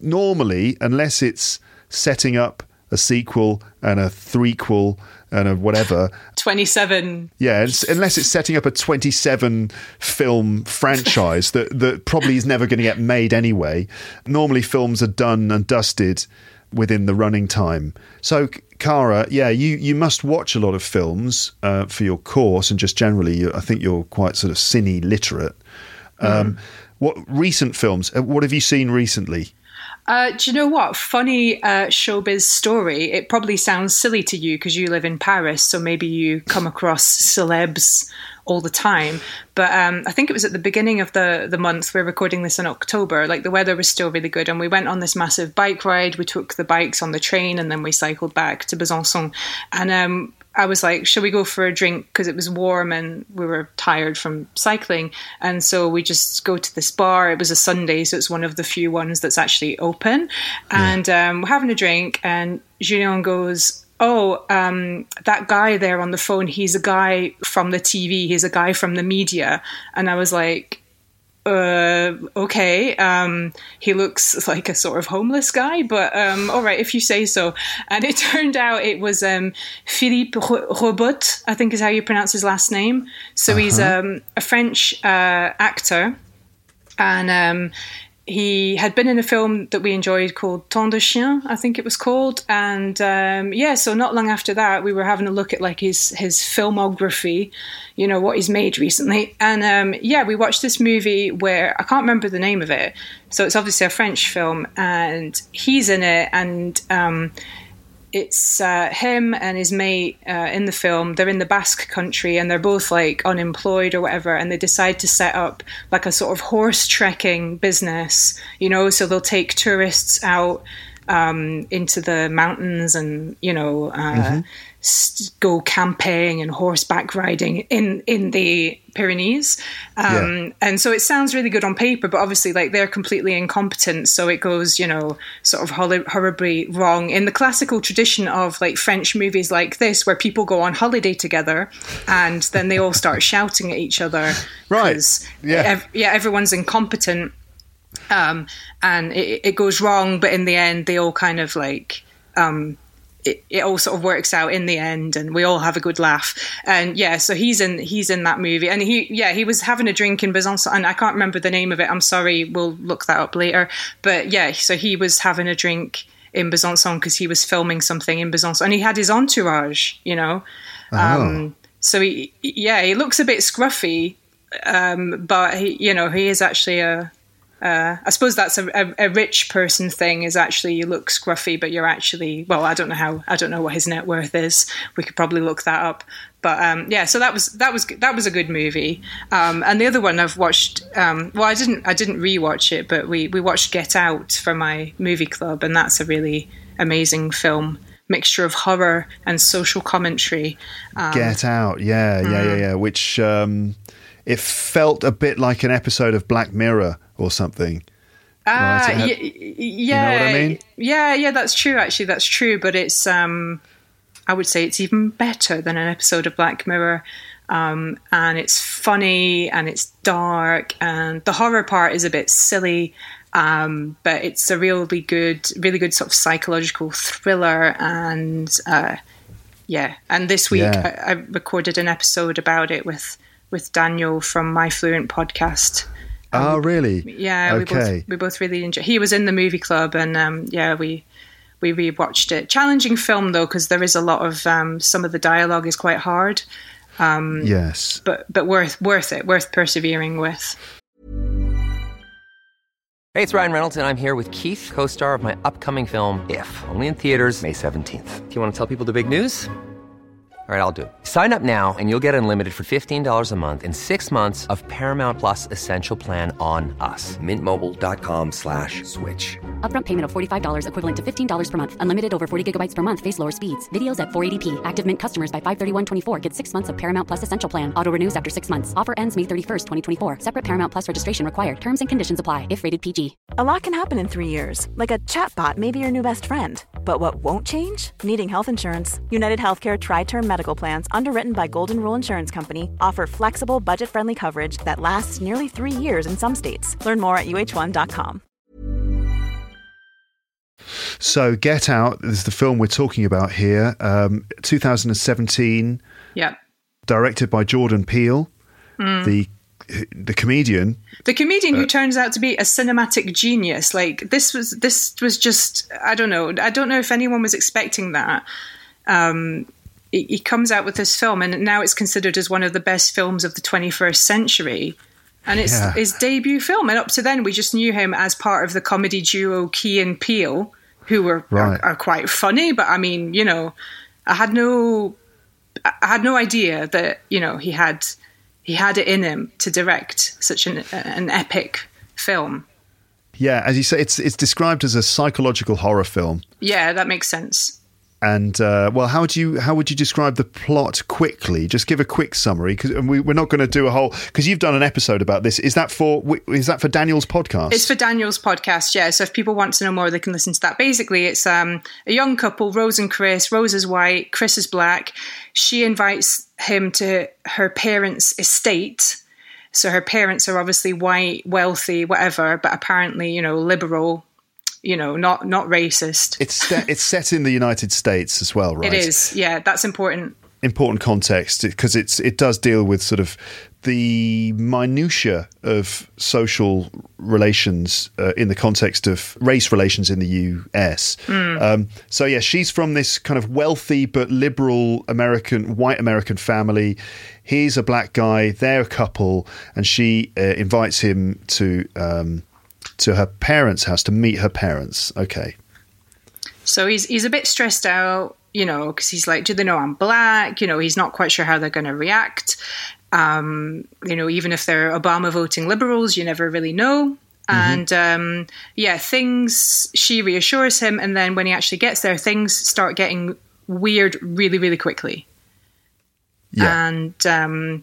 normally, unless it's setting up a sequel and a threequel and a whatever... twenty-seven. Yeah, unless it's setting up a twenty-seven film franchise that, that probably is never going to get made anyway. Normally films are done and dusted within the running time. So... Cara, yeah, you, you must watch a lot of films uh, for your course and just generally, you, I think you're quite sort of cine literate. Um, mm. What recent films, what have you seen recently? Uh, do you know what? Funny uh, showbiz story. It probably sounds silly to you because you live in Paris, so maybe you come across celebs all the time. But um, I think it was at the beginning of the, the month, we're recording this in October, like the weather was still really good. And we went on this massive bike ride. We took the bikes on the train and then we cycled back to Besançon. And um, I was like, shall we go for a drink? Because it was warm and we were tired from cycling. And so we just go to this bar. It was a Sunday, so it's one of the few ones that's actually open. Yeah. And um, we're having a drink and Julien goes, oh, um, that guy there on the phone, he's a guy from the T V, he's a guy from the media. And I was like, uh, okay, um, he looks like a sort of homeless guy, but um, all right, if you say so. And it turned out it was um, Philippe Robot, I think is how you pronounce his last name. So uh-huh. he's um, a French uh, actor. And um, he had been in a film that we enjoyed called Tant de Chien, I think it was called. And um, yeah, so not long after that, we were having a look at like his, his filmography, you know, what he's made recently. And um, yeah, we watched this movie where I can't remember the name of it. So it's obviously a French film and he's in it. And um, it's uh, him and his mate uh, in the film. They're in the Basque country and they're both like unemployed or whatever. And they decide to set up like a sort of horse trekking business, you know, so they'll take tourists out um, into the mountains and, you know, uh, mm-hmm. st- go camping and horseback riding in, in the Pyrenees. Um, yeah. And so it sounds really good on paper, but obviously like they're completely incompetent. So it goes, you know, sort of hol- horribly wrong in the classical tradition of like French movies like this, where people go on holiday together and then they all start shouting at each other. Right. Yeah. Ev- yeah. Everyone's incompetent. Um, and it, it goes wrong, but in the end, they all kind of like, um, it, it all sort of works out in the end and we all have a good laugh. And yeah, so he's in, he's in that movie and he, yeah, he was having a drink in Besançon and I can't remember the name of it. I'm sorry. We'll look that up later, but yeah, so he was having a drink in Besançon because he was filming something in Besançon and he had his entourage, you know? Oh. Um, so he, yeah, he looks a bit scruffy. Um, but he, you know, he is actually a, Uh, I suppose that's a, a, a rich person thing is actually you look scruffy, but you're actually, well, I don't know how, I don't know what his net worth is. We could probably look that up. But um, yeah, so that was, that was, that was a good movie. Um, and the other one I've watched, um, well, I didn't, I didn't rewatch it, but we, we watched Get Out for my movie club. And that's a really amazing film, mixture of horror and social commentary. Um, Get Out. Yeah. Yeah. Yeah. Yeah. Which um, it felt a bit like an episode of Black Mirror or something. Ah, uh, right? y- yeah. You know what I mean? Yeah, yeah, that's true, actually. That's true. But it's, um, I would say it's even better than an episode of Black Mirror. Um, and it's funny and it's dark and the horror part is a bit silly. Um, but it's a really good, really good sort of psychological thriller. And uh, yeah. And this week yeah. I-, I recorded an episode about it with, with Daniel from My Fluent Podcast. Um, oh really? Yeah, okay. we both we both really enjoyed. He was in the movie club, and um, yeah, we we rewatched it. Challenging film though, because there is a lot of um, some of the dialogue is quite hard. Um, yes, but but worth worth it, worth persevering with. Hey, it's Ryan Reynolds, and I'm here with Keith, co-star of my upcoming film If, only in theaters May seventeenth. Do you want to tell people the big news? All right, I'll do it. Sign up now and you'll get unlimited for fifteen dollars a month and six months of Paramount Plus Essential Plan on us. Mint Mobile dot com slash switch. Upfront payment of forty-five dollars equivalent to fifteen dollars per month. Unlimited over forty gigabytes per month. Face lower speeds. Videos at four eighty p. Active Mint customers by five thirty-one twenty-four get six months of Paramount Plus Essential Plan. Auto renews after six months. Offer ends May thirty-first, twenty twenty-four. Separate Paramount Plus registration required. Terms and conditions apply if rated P G. A lot can happen in three years. Like a chatbot may be your new best friend. But what won't change? Needing health insurance. United Healthcare Tri-Term Medical plans, underwritten by Golden Rule Insurance Company, offer flexible, budget-friendly coverage that lasts nearly three years in some states. Learn more at U H one dot com. So Get Out is the film we're talking about here. Um, twenty seventeen, yeah, directed by Jordan Peele, mm. the the comedian. The comedian uh, who turns out to be a cinematic genius. Like this was, this was just, I don't know. I don't know if anyone was expecting that. Um He comes out with this film, and now it's considered as one of the best films of the twenty-first century. And it's yeah. his debut film. And up to then, we just knew him as part of the comedy duo Key and Peele, who were right. are, are quite funny. But I mean, you know, I had no, I had no idea that you know he had he had it in him to direct such an an epic film. Yeah, as you say, it's it's described as a psychological horror film. Yeah, that makes sense. And uh, well, how do you how would you describe the plot quickly? Just give a quick summary, because we, we're not going to do a whole, because you've done an episode about this. Is that for is that for Daniel's podcast? It's for Daniel's podcast, yeah. So if people want to know more, they can listen to that. Basically, it's um, a young couple, Rose and Chris. Rose is white, Chris is black. She invites him to her parents' estate. So her parents are obviously white, wealthy, whatever, but apparently, you know, liberal. You know, not not racist. It's set, it's set in the United States as well, right? It is, yeah. That's important. Important context, because it's it does deal with sort of the minutia of social relations uh, in the context of race relations in the U S. Mm. Um, so yeah, she's from this kind of wealthy but liberal American, white American family. He's a black guy. They're a couple, and she uh, invites him to. Um, to her parents' house to meet her parents. Okay. So he's he's a bit stressed out, you know, because he's like, do they know I'm black? You know, he's not quite sure how they're going to react. Um, you know, even if they're Obama voting liberals, you never really know. And mm-hmm. um, yeah, things, she reassures him. And then when he actually gets there, things start getting weird really, really quickly. Yeah. And um,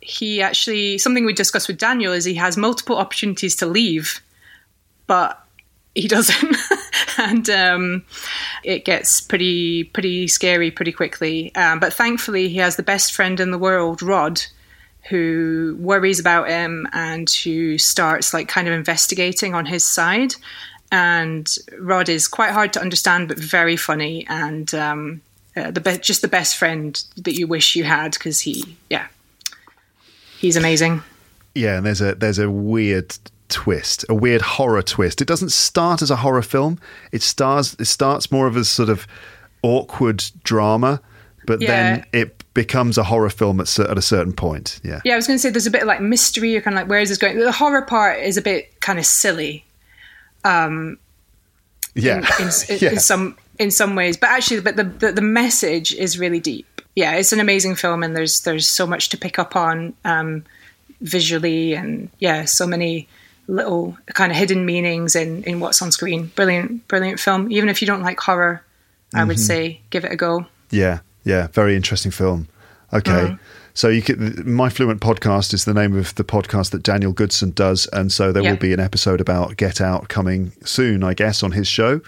he actually, something we discussed with Daniel is he has multiple opportunities to leave, but he doesn't. and um, it gets pretty pretty scary pretty quickly. Um, but thankfully, he has the best friend in the world, Rod, who worries about him and who starts like kind of investigating on his side. And Rod is quite hard to understand, but very funny and um, uh, the be- just the best friend that you wish you had, because he, yeah, he's amazing. Yeah, and there's a there's a weird... twist, a weird horror twist. It doesn't start as a horror film. It stars. It starts more of a sort of awkward drama, but yeah. Then it becomes a horror film at, at a certain point. Yeah. Yeah, I was going to say there's a bit of like mystery. You're kind of like, where is this going? The horror part is a bit kind of silly. Um. Yeah. In, in, in, yeah. in some in some ways, but actually, but the, the the message is really deep. Yeah, it's an amazing film, and there's there's so much to pick up on um, visually, and yeah, so many little kind of hidden meanings in in what's on screen. Brilliant brilliant film. Even if you don't like horror, I mm-hmm. would say give it a go. Yeah yeah Very interesting film. Okay. Mm-hmm. So you could, My Fluent Podcast is the name of the podcast that Daniel Goodson does, and so there yeah. will be an episode about Get Out coming soon, I guess, on his show.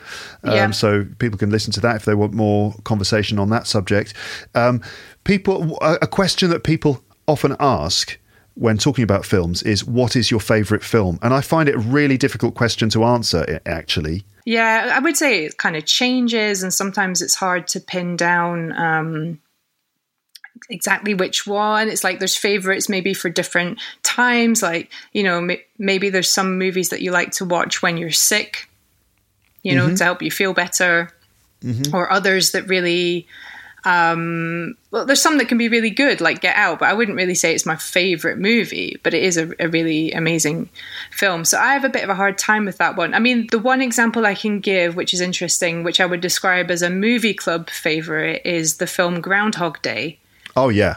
Um, yeah. So people can listen to that if they want more conversation on that subject. Um, people a, a question that people often ask when talking about films is, what is your favourite film? And I find it a really difficult question to answer, actually. Yeah, I would say it kind of changes, and sometimes it's hard to pin down um, exactly which one. It's like there's favourites maybe for different times. Like, you know, m- maybe there's some movies that you like to watch when you're sick, you know, mm-hmm. to help you feel better, mm-hmm. or others that really... Um, well, there's some that can be really good, like Get Out, but I wouldn't really say it's my favourite movie, but it is a, a really amazing film. So I have a bit of a hard time with that one. I mean, the one example I can give, which is interesting, which I would describe as a movie club favourite, is the film Groundhog Day. Oh, yeah.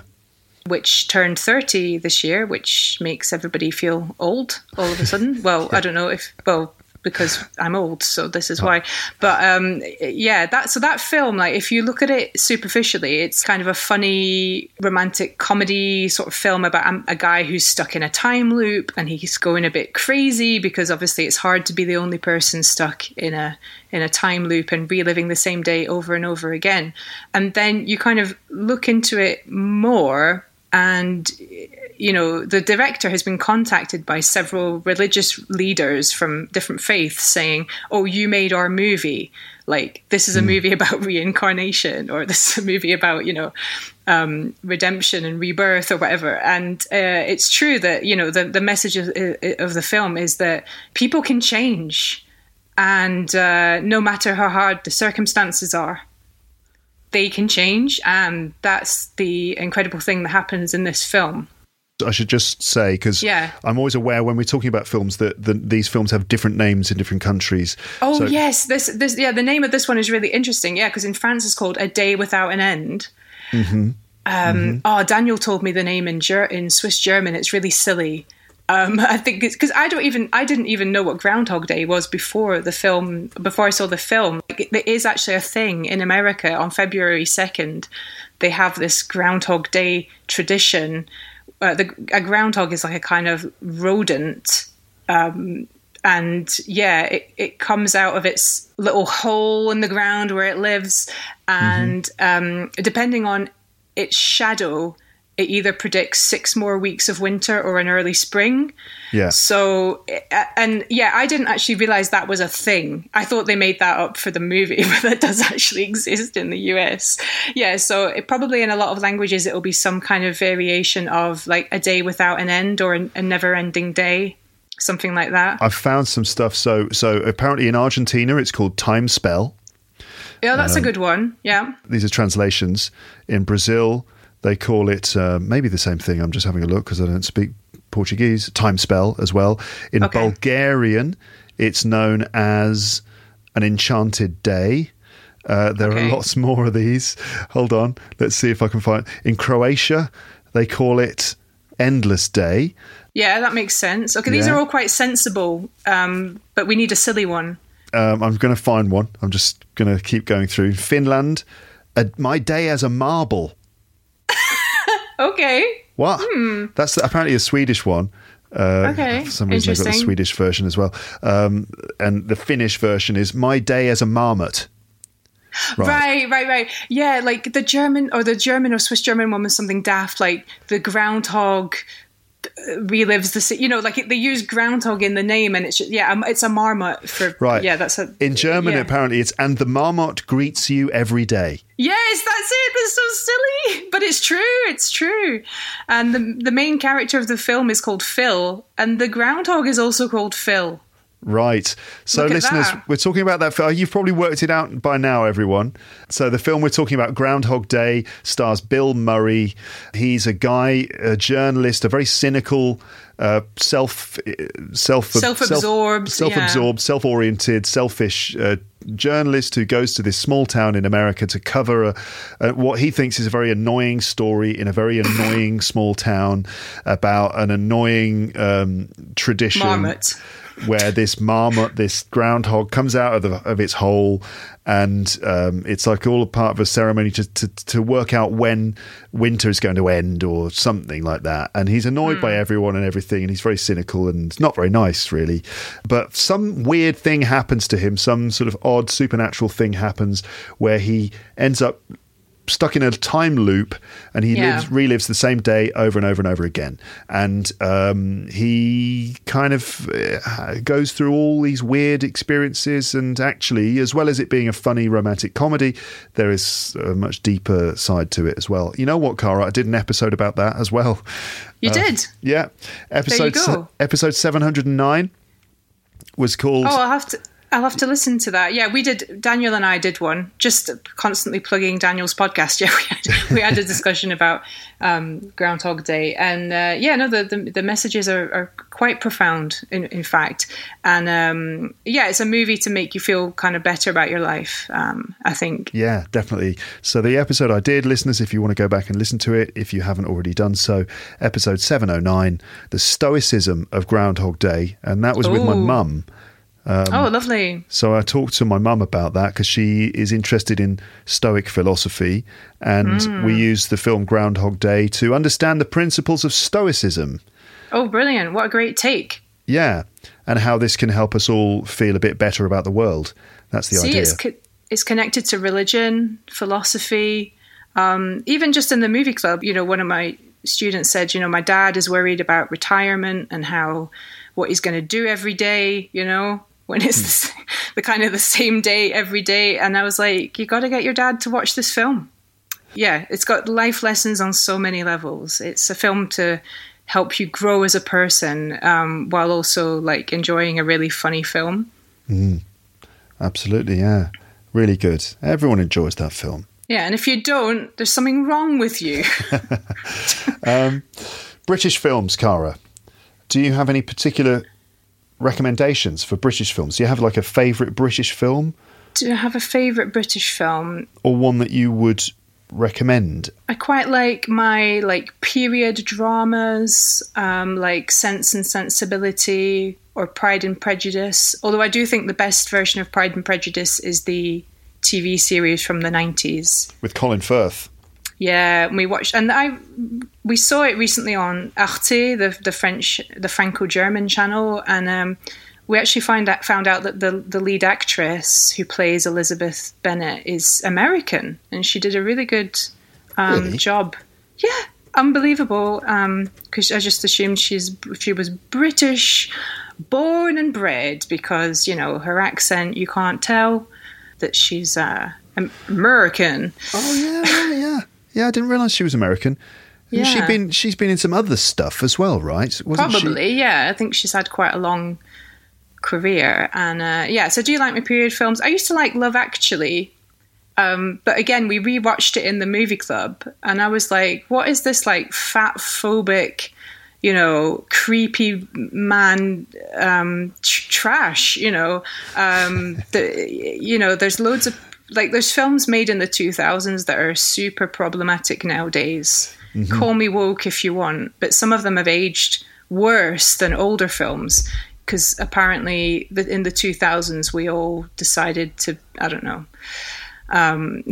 Which turned thirty this year, which makes everybody feel old all of a sudden. Well, I don't know if... well. Because I'm old, so this is why. But um, yeah, that so that film, like if you look at it superficially, it's kind of a funny romantic comedy sort of film about a guy who's stuck in a time loop, and he's going a bit crazy because obviously it's hard to be the only person stuck in a in a time loop and reliving the same day over and over again. And then you kind of look into it more. And, you know, the director has been contacted by several religious leaders from different faiths saying, oh, you made our movie. Like, this is a mm. movie about reincarnation, or this is a movie about, you know, um, redemption and rebirth or whatever. And uh, it's true that, you know, the, the message of, of the film is that people can change. And uh, no matter how hard the circumstances are, they can change, and that's the incredible thing that happens in this film. I should just say, because yeah. I'm always aware when we're talking about films that the, these films have different names in different countries. Oh, so- yes. This, this, yeah, the name of this one is really interesting. Yeah, because in France it's called A Day Without an End. Mm-hmm. Um, mm-hmm. Oh, Daniel told me the name in, Ger- in Swiss German. It's really silly. Um, I think it's because I don't even I didn't even know what Groundhog Day was before the film, before I saw the film. Like, there is actually a thing in America on February second. They have this Groundhog Day tradition. Uh, the, a groundhog is like a kind of rodent. Um, and yeah, it, it comes out of its little hole in the ground where it lives. And mm-hmm. um, depending on its shadow, it either predicts six more weeks of winter or an early spring. Yeah. So, and yeah, I didn't actually realize that was a thing. I thought they made that up for the movie, but that does actually exist in the U S. Yeah. So it probably in a lot of languages, it will be some kind of variation of like a day without an end or a never ending day. Something like that. I've found some stuff. So, so apparently in Argentina, it's called time spell. Yeah. That's um, a good one. Yeah. These are translations. In Brazil, they call it uh, maybe the same thing. I'm just having a look because I don't speak Portuguese. Time spell as well. In okay. Bulgarian, it's known as an enchanted day. Uh, there okay. are lots more of these. Hold on. Let's see if I can find. In Croatia, they call it endless day. Yeah, that makes sense. Okay, these yeah. are all quite sensible, um, but we need a silly one. Um, I'm going to find one. I'm just going to keep going through. Finland, a, my day as a marble. Okay. What? Hmm. That's apparently a Swedish one. Uh, okay. For some reason, they've got a Swedish version as well. Um, and the Finnish version is my day as a marmot. Right. right, right, right. Yeah, like the German or the German or Swiss German one was something daft, like the groundhog relives the, you know, like they use groundhog in the name, and it's just, yeah, it's a marmot for right. Yeah, that's a in German. Yeah. Apparently, it's and the marmot greets you every day. Yes, that's it. That's so silly, but it's true. It's true. And the the main character of the film is called Phil, and the groundhog is also called Phil. Right. So listeners, that. We're talking about that film. You've probably worked it out by now, everyone. So the film we're talking about, Groundhog Day, stars Bill Murray. He's a guy, a journalist, a very cynical, uh, self, self, self-absorbed, self, self-absorbed, yeah. self-oriented, selfish uh, journalist who goes to this small town in America to cover a, a, what he thinks is a very annoying story in a very annoying small town about an annoying um, tradition. Marmot. Where this marmot, this groundhog, comes out of the, of its hole, and um, it's like all a part of a ceremony to, to to work out when winter is going to end or something like that. And he's annoyed mm. by everyone and everything, and he's very cynical and not very nice, really. But some weird thing happens to him, some sort of odd supernatural thing happens where he ends up stuck in a time loop, and he yeah. lives, relives the same day over and over and over again. And um, he kind of uh, goes through all these weird experiences, and actually, as well as it being a funny romantic comedy, there is a much deeper side to it as well. You know what, Cara? I did an episode about that as well. You uh, did? Yeah. Episode there you go. Episode seven hundred nine was called... Oh, I'll have to... I'll have to listen to that. Yeah, we did. Daniel and I did one, just constantly plugging Daniel's podcast. Yeah, we had, we had a discussion about um, Groundhog Day. And uh, yeah, no, the, the, the messages are, are quite profound, in, in fact. And um, yeah, it's a movie to make you feel kind of better about your life, um, I think. Yeah, definitely. So the episode I did, listeners, if you want to go back and listen to it, if you haven't already done so, episode seven oh nine, The Stoicism of Groundhog Day. And that was Ooh. with my mum. Um, oh, lovely. So I talked to my mum about that because she is interested in Stoic philosophy, and mm. we used the film Groundhog Day to understand the principles of Stoicism. Oh, brilliant. What a great take. Yeah, and how this can help us all feel a bit better about the world. That's the See, idea. It's, co- it's connected to religion, philosophy, um, even just in the movie club. You know, one of my students said, you know, my dad is worried about retirement and how what he's going to do every day, you know, when it's the, the kind of the same day every day. And I was like, you got to get your dad to watch this film. Yeah, it's got life lessons on so many levels. It's a film to help you grow as a person um, while also like enjoying a really funny film. Mm. Absolutely, yeah. Really good. Everyone enjoys that film. Yeah, and if you don't, there's something wrong with you. um, British films, Cara. Do you have any particular... recommendations for British films? Do you have like a favourite British film? Do you have a favourite British film? Or one that you would recommend? I quite like my like period dramas, um, like Sense and Sensibility or Pride and Prejudice. Although I do think the best version of Pride and Prejudice is the T V series from the nineties with Colin Firth. Yeah, and we watched, and I we saw it recently on Arte, the the French, the Franco-German channel, and um, we actually find out, found out that the the lead actress who plays Elizabeth Bennet is American, and she did a really good um, really? job. Yeah, unbelievable. Because um, I just assumed she's she was British, born and bred, because you know her accent, you can't tell that she's uh, American. Oh yeah, yeah, yeah. Yeah, I didn't realise she was American. Yeah. She'd been, she's been in some other stuff as well, right? Wasn't Probably, she? yeah. I think she's had quite a long career. And uh, yeah, so do you like my period films? I used to like Love Actually. Um, but again, we rewatched it in the movie club. And I was like, what is this like fat phobic, you know, creepy man um, tr- trash, you know? Um, the, you know, there's loads of... Like, there's films made in the two thousands that are super problematic nowadays. Mm-hmm. Call me woke if you want, but some of them have aged worse than older films because apparently in the two thousands we all decided to, I don't know, um,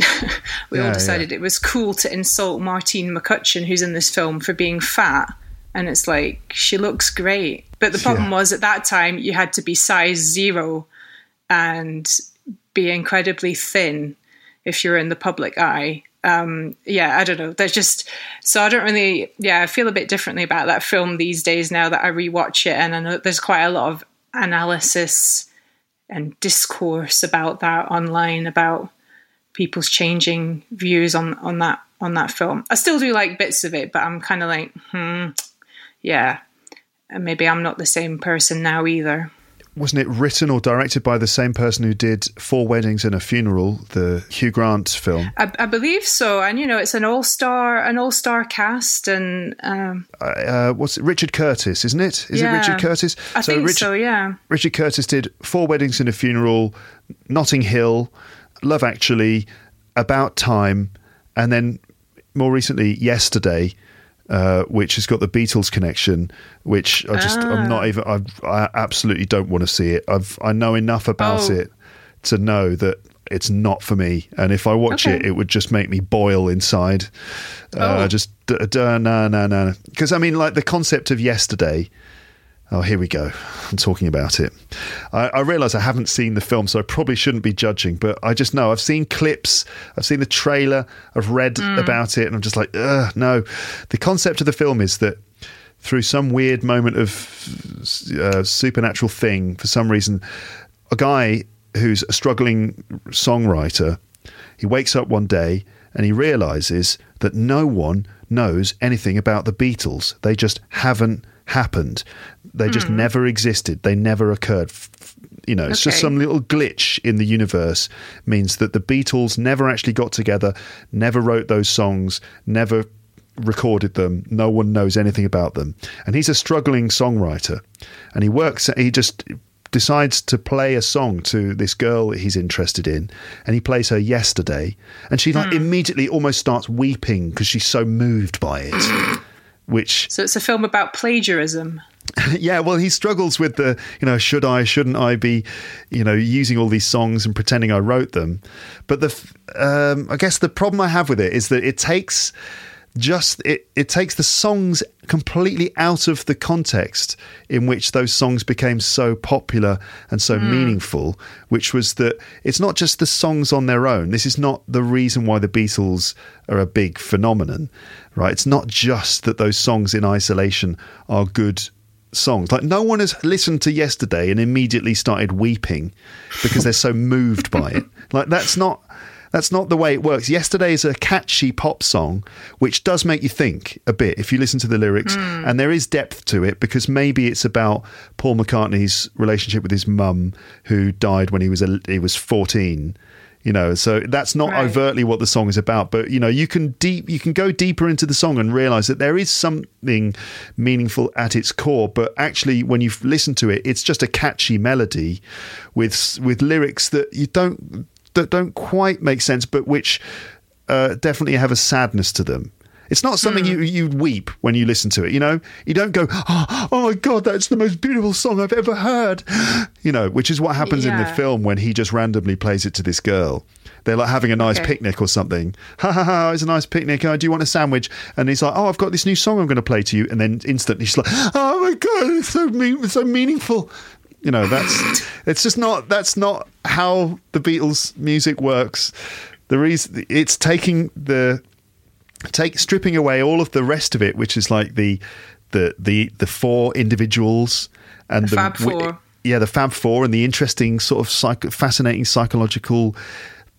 we yeah, all decided yeah. it was cool to insult Martine McCutcheon, who's in this film, for being fat. And it's like, she looks great. But the problem yeah. was at that time you had to be size zero and... be incredibly thin if you're in the public eye. Um, yeah, I don't know. There's just, so I don't really, yeah, I feel a bit differently about that film these days now that I rewatch it. And I know there's quite a lot of analysis and discourse about that online, about people's changing views on, on that, on that film. I still do like bits of it, but I'm kind of like, hmm, yeah, and maybe I'm not the same person now either. Wasn't it written or directed by the same person who did Four Weddings and a Funeral, the Hugh Grant film? I, I believe so. And, you know, it's an all-star an all-star cast. And um, uh, uh, what's it? Richard Curtis, isn't it? Is yeah. it Richard Curtis? I so think Richard, so, yeah. Richard Curtis did Four Weddings and a Funeral, Notting Hill, Love Actually, About Time, and then more recently, Yesterday. Uh, which has got the Beatles connection, which I just, ah. I'm not even, I've, I absolutely don't want to see it. I've, I know enough about oh. it to know that it's not for me. And if I watch okay. it, it would just make me boil inside. Uh, oh. Just, no, no, no. Because I mean, like the concept of Yesterday, oh, here we go. I'm talking about it. I, I realise I haven't seen the film, so I probably shouldn't be judging, but I just know. I've seen clips, I've seen the trailer, I've read mm. about it, and I'm just like, ugh, no. The concept of the film is that through some weird moment of uh, supernatural thing, for some reason, a guy who's a struggling songwriter, he wakes up one day and he realises that no one knows anything about the Beatles. They just haven't happened. They just mm. never existed. They never occurred. You know, it's okay. just some little glitch in the universe means that the Beatles never actually got together, never wrote those songs, never recorded them. No one knows anything about them. And he's a struggling songwriter, and he works, he just decides to play a song to this girl that he's interested in, and he plays her Yesterday, and she like mm. immediately almost starts weeping because she's so moved by it. Which so it's a film about plagiarism. Yeah, well, he struggles with the, you know, should I, shouldn't I be, you know, using all these songs and pretending I wrote them. But the, um, I guess the problem I have with it is that it takes just, it, it takes the songs completely out of the context in which those songs became so popular and so mm. meaningful, which was that it's not just the songs on their own. This is not the reason why the Beatles are a big phenomenon, right? It's not just that those songs in isolation are good songs. Like, no one has listened to Yesterday and immediately started weeping because they're so moved by it. Like, that's not that's not the way it works. Yesterday is a catchy pop song, which does make you think a bit if you listen to the lyrics, mm. and there is depth to it because maybe it's about Paul McCartney's relationship with his mum, who died when he was a, he was fourteen. You know, so that's not right. overtly what the song is about, but you know, you can deep, you can go deeper into the song and realise that there is something meaningful at its core. But actually, when you listen to it, it's just a catchy melody with with lyrics that you don't that don't quite make sense, but which uh, definitely have a sadness to them. It's not something you, you'd weep when you listen to it, you know? You don't go, oh, oh my God, that's the most beautiful song I've ever heard, you know, which is what happens yeah. in the film when he just randomly plays it to this girl. They're like having a nice okay. picnic or something. Ha ha ha, it's a nice picnic. Oh, do you want a sandwich? And he's like, oh, I've got this new song I'm going to play to you. And then instantly she's like, oh my God, it's so, mean- it's so meaningful. You know, that's, it's just not, that's not how the Beatles music works. The reason it's taking the, Take stripping away all of the rest of it, which is like the the the, the four individuals and the, the Fab Four, w- yeah, the Fab Four, and the interesting sort of psych- fascinating psychological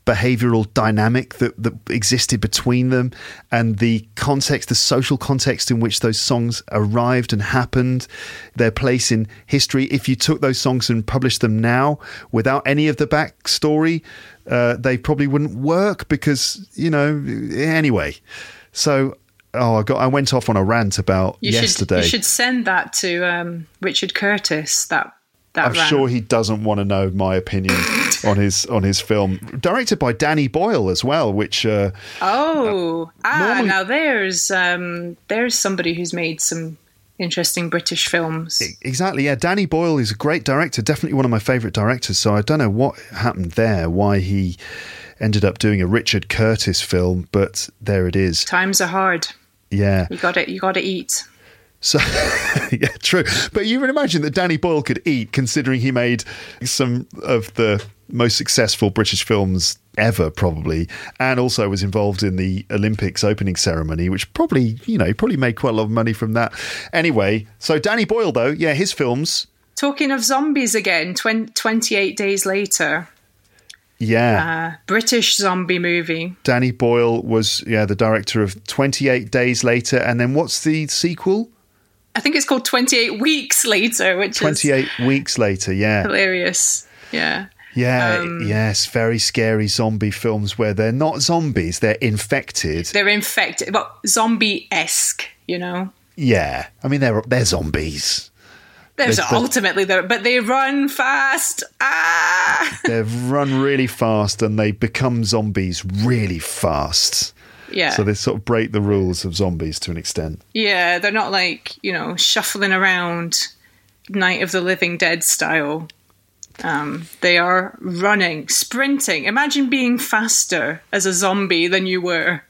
behavioural dynamic that, that existed between them, and the context, the social context in which those songs arrived and happened, their place in history. If you took those songs and published them now without any of the backstory, Uh, they probably wouldn't work because, you know, anyway. So, oh, I got I went off on a rant about you yesterday. Should, you should send that to um, Richard Curtis. That that I'm rant. Sure he doesn't want to know my opinion on his on his film, directed by Danny Boyle as well. Which uh, oh, uh, ah, normally, now there's um, there's somebody who's made some interesting British films. Exactly, yeah. Danny Boyle is a great director, definitely one of my favourite directors, so I don't know what happened there, why he ended up doing a Richard Curtis film, but there it is. Times are hard. Yeah. You got it. You got to eat. So, yeah, true. But you would imagine that Danny Boyle could eat, considering he made some of the most successful British films ever, probably, and also was involved in the Olympics opening ceremony, which probably, you know, probably made quite a lot of money from that. Anyway, so Danny Boyle, though, yeah, his films. Talking of zombies again, twenty, twenty-eight Days Later. Yeah. Uh, British zombie movie. Danny Boyle was, yeah, the director of twenty-eight Days Later, and then what's the sequel? I think it's called twenty-eight Weeks Later, which twenty-eight is... twenty-eight Weeks Later, yeah. Hilarious, yeah. Yeah, um, yes, very scary zombie films where they're not zombies, they're infected. They're infected, but zombie-esque, you know? Yeah, I mean, they're they're zombies. They're, they're, ultimately, they're, but they run fast. Ah! They run really fast and they become zombies really fast. Yeah. So they sort of break the rules of zombies to an extent. Yeah, they're not like, you know, shuffling around Night of the Living Dead style. Um, they are running, sprinting. Imagine being faster as a zombie than you were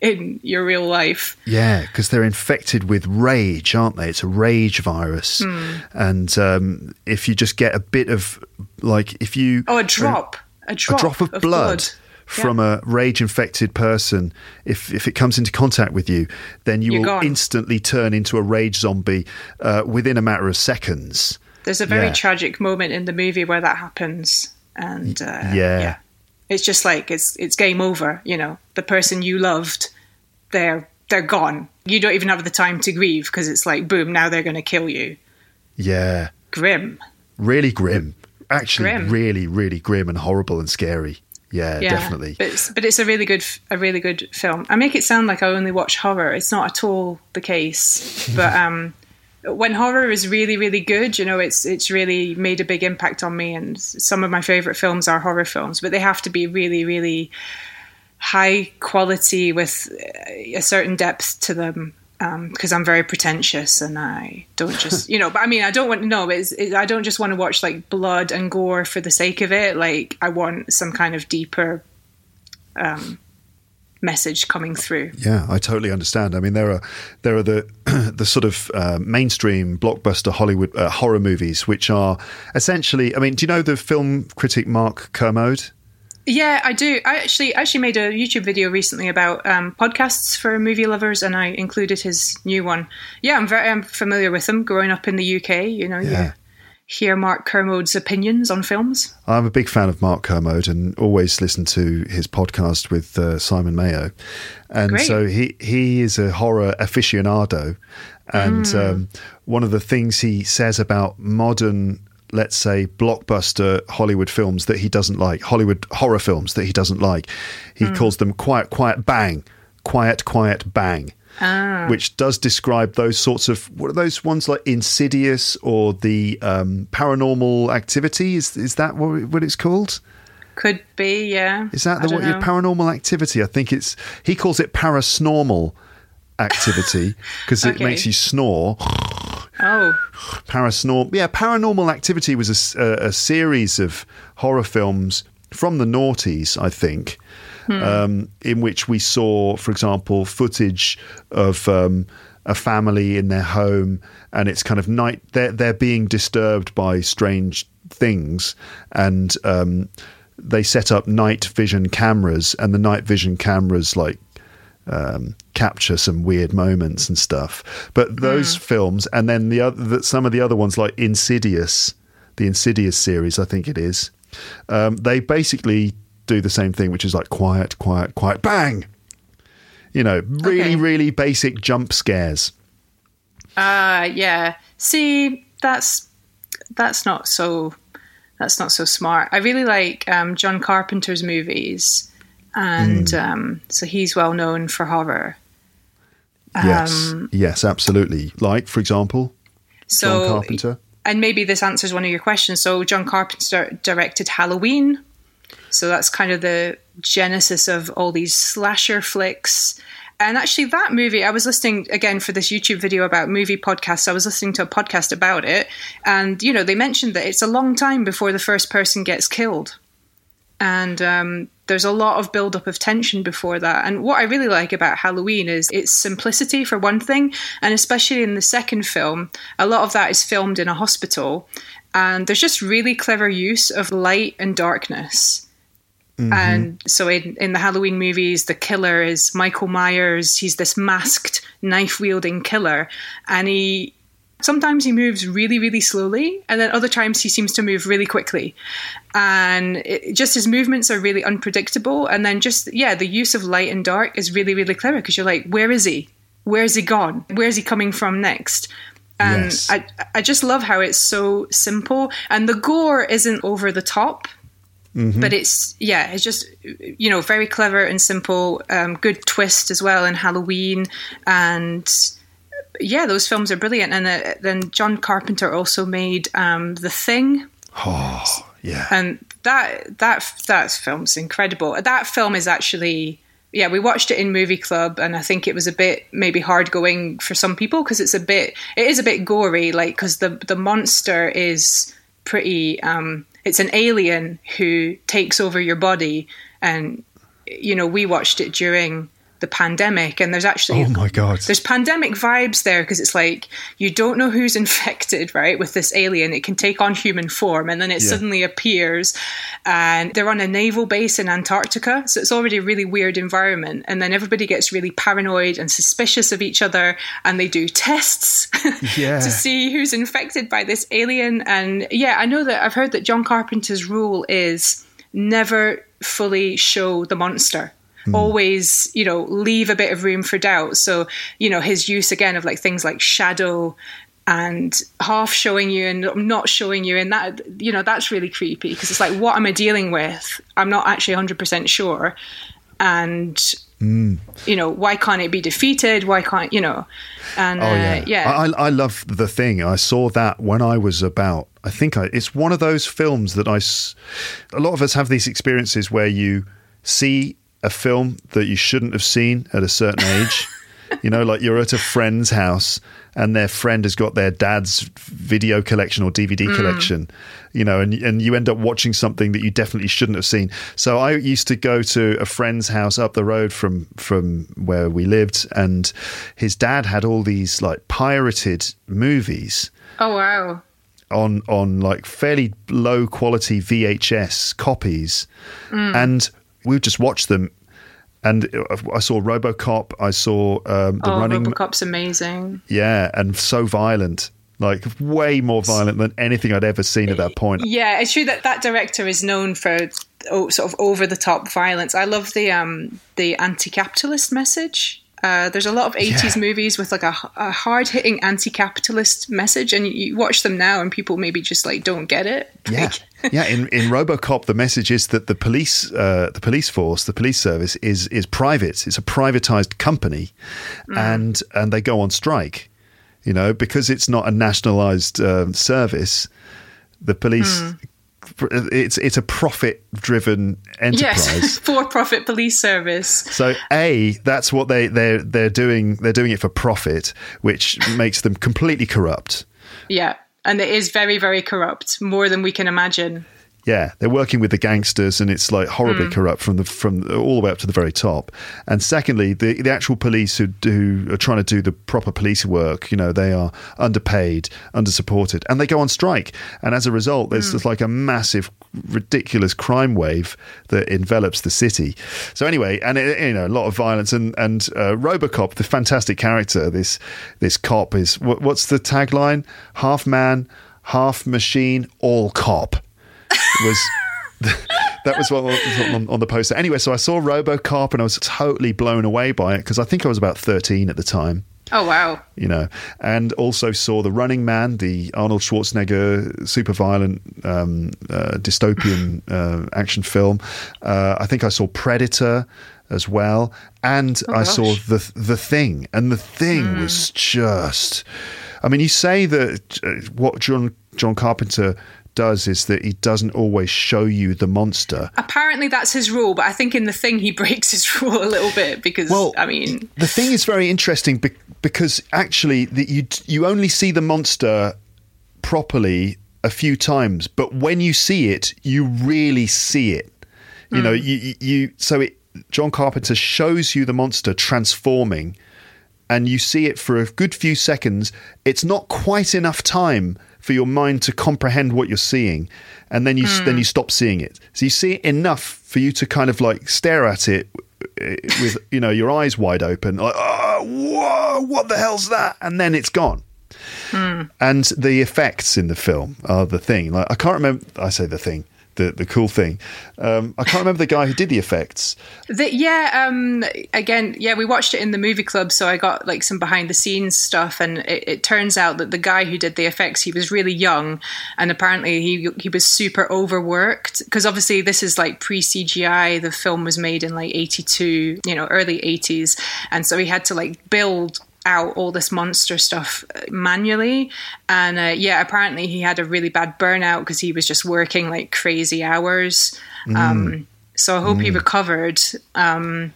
in your real life. Yeah, because they're infected with rage, aren't they? It's a rage virus. Mm. And um, if you just get a bit of, like, if you... Oh, a drop. A, a, drop, a drop of, of blood. blood. From yeah. a rage-infected person, if if it comes into contact with you, then you You're will gone. instantly turn into a rage zombie uh, within a matter of seconds. There's a very yeah. tragic moment in the movie where that happens, and uh, yeah. yeah, it's just like it's it's game over. You know, the person you loved, they're they're gone. You don't even have the time to grieve because it's like boom, now they're going to kill you. Yeah, grim, really grim. Actually, grim. really, really grim and horrible and scary. Yeah, yeah, definitely. But it's, but it's a really good, a really good film. I make it sound like I only watch horror. It's not at all the case. But um, when horror is really, really good, you know, it's it's really made a big impact on me. And some of my favourite films are horror films, but they have to be really, really high quality with a certain depth to them. Because um, I'm very pretentious and I don't just, you know, but I mean, I don't want to know. It's, it, I don't just want to watch like blood and gore for the sake of it. Like I want some kind of deeper um, message coming through. Yeah, I totally understand. I mean, there are there are the the sort of uh, mainstream blockbuster Hollywood uh, horror movies, which are essentially, I mean, do you know the film critic Mark Kermode? Yeah, I do. I actually actually made a YouTube video recently about um, podcasts for movie lovers, and I included his new one. Yeah, I'm very I'm familiar with him. Growing up in the U K, you know, yeah. you hear Mark Kermode's opinions on films. I'm a big fan of Mark Kermode and always listen to his podcast with uh, Simon Mayo. And Great. so he, he is a horror aficionado. And mm. um, one of the things he says about modern, let's say, blockbuster Hollywood films that he doesn't like, Hollywood horror films that he doesn't like. He mm. calls them quiet, quiet, bang, quiet, quiet, bang, ah. which does describe those sorts of, what are those ones like Insidious or the um, Paranormal Activity? Is is that what, what it's called? Could be, yeah. Is that the one? Your Paranormal Activity? I think it's. He calls it parasnormal activity because okay. it makes you snore. Oh. Parasnormal. Yeah, Paranormal Activity was a, a, a series of horror films from the noughties, I think, hmm. um, in which we saw, for example, footage of. Um, a family in their home, and it's kind of night they're, they're being disturbed by strange things, and um they set up night vision cameras, and the night vision cameras like um capture some weird moments and stuff. But those mm. films, and then the other that some of the other ones like Insidious, the Insidious series, I think it is, um they basically do the same thing, which is like quiet, quiet, quiet, bang. You know, really, okay. really basic jump scares. Uh, yeah. See, that's that's not so that's not so smart. I really like um, John Carpenter's movies, and mm. um, so he's well known for horror. Yes, um, yes, absolutely. Like, for example, so, John Carpenter. And maybe this answers one of your questions. So, John Carpenter directed Halloween. So that's kind of the genesis of all these slasher flicks. And actually that movie, I was listening again for this YouTube video about movie podcasts. I was listening to a podcast about it. And, you know, they mentioned that it's a long time before the first person gets killed. And um, there's a lot of buildup of tension before that. And what I really like about Halloween is its simplicity, for one thing. And especially in the second film, a lot of that is filmed in a hospital. And there's just really clever use of light and darkness. Mm-hmm. And so in, in the Halloween movies, the killer is Michael Myers. He's this masked, knife-wielding killer. And he sometimes he moves really, really slowly. And then other times he seems to move really quickly. And it, just his movements are really unpredictable. And then just, yeah, the use of light and dark is really, really clever. Because you're like, where is he? Where is he gone? Where is he coming from next? And yes. I, I just love how it's so simple. And the gore isn't over the top, mm-hmm. but it's, yeah, it's just, you know, very clever and simple. Um, good twist as well in Halloween. And yeah, those films are brilliant. And uh, then John Carpenter also made um, The Thing. Oh, yeah. And that, that, that film's incredible. That film is actually... Yeah, we watched it in Movie Club, and I think it was a bit maybe hard going for some people because it's a bit, it is a bit gory, like, because the, the monster is pretty, um, it's an alien who takes over your body. And, you know, we watched it during the pandemic, and there's actually, oh my God, there's pandemic vibes there because it's like, you don't know who's infected, right, with this alien. It can take on human form, and then it yeah. suddenly appears, and they're on a naval base in Antarctica, so it's already a really weird environment. And then everybody gets really paranoid and suspicious of each other, and they do tests yeah. to see who's infected by this alien. And yeah, I know that I've heard that John Carpenter's rule is never fully show the monster. Mm. Always, you know, leave a bit of room for doubt. So, you know, his use again of like things like shadow and half showing you and not showing you, and that, you know, that's really creepy because it's like, what am I dealing with? I'm not actually one hundred percent sure. And, mm. you know, why can't it be defeated? Why can't, you know? And oh, yeah. Uh, yeah. I, I love The Thing. I saw that when I was about, I think I, it's one of those films that I, a lot of us have these experiences where you see a film that you shouldn't have seen at a certain age. You know, like you're at a friend's house and their friend has got their dad's video collection or D V D mm. collection, you know, and and you end up watching something that you definitely shouldn't have seen. So I used to go to a friend's house up the road from from where we lived, and his dad had all these like pirated movies. Oh, wow. On, on like fairly low quality V H S copies. Mm. And we would just watch them, and I saw RoboCop. I saw um, the oh, running. RoboCop's amazing. Yeah, and so violent, like way more violent than anything I'd ever seen at that point. Yeah, it's true that that director is known for oh, sort of over the top violence. I love the um, the anti-capitalist message. Uh, there's a lot of eighties yeah. movies with like a, a hard-hitting anti-capitalist message, and you, you watch them now and people maybe just like don't get it. Yeah, yeah. In, in RoboCop, the message is that the police, uh, the police force, the police service is is private. It's a privatized company, mm. and and they go on strike, you know, because it's not a nationalized uh, service. The police mm. it's it's a profit-driven enterprise. Yes, for-profit police service. So A, that's what they they're they're doing. They're doing it for profit, which makes them completely corrupt. Yeah, and it is very, very corrupt, more than we can imagine. Yeah, they're working with the gangsters, and it's like horribly mm. corrupt from the from all the way up to the very top. And secondly, the the actual police who do who are trying to do the proper police work, you know, they are underpaid, undersupported, and they go on strike. And as a result, there's mm. just like a massive, ridiculous crime wave that envelops the city. So anyway, and it, you know, a lot of violence and and uh, RoboCop, the fantastic character, this this cop is what, what's the tagline? Half man, half machine, all cop. was that was what was on, on the poster anyway. So I saw RoboCop and I was totally blown away by it, because I think I was about thirteen at the time. Oh wow. You know, and also saw The Running Man, the Arnold Schwarzenegger super violent um, uh, dystopian uh, action film. uh, I think I saw Predator as well, and oh, I gosh. saw the the Thing, and the Thing mm. was just, I mean, you say that uh, what John John Carpenter does is that he doesn't always show you the monster. Apparently that's his rule, but I think in The Thing he breaks his rule a little bit, because well, I mean The Thing is very interesting because actually the, you you only see the monster properly a few times, but when you see it, you really see it. You mm. know, you you so it John Carpenter shows you the monster transforming, and you see it for a good few seconds. It's not quite enough time for your mind to comprehend what you're seeing, and then you mm. then you stop seeing it. So you see it enough for you to kind of like stare at it with you know your eyes wide open, like oh, whoa, what the hell's that? And then it's gone. Mm. And the effects in the film are the thing. Like I can't remember. I say the thing. The, the cool thing. Um, I can't remember the guy who did the effects. The, yeah, um, again, yeah, we watched it in the movie club, so I got like some behind the scenes stuff, and it, it turns out that the guy who did the effects, he was really young, and apparently he he was super overworked, because obviously this is like pre-C G I. The film was made in like eighty-two, you know, early eighties, and so he had to like build out all this monster stuff manually, and uh, yeah apparently he had a really bad burnout because he was just working like crazy hours. mm. Um so I hope mm. he recovered. Um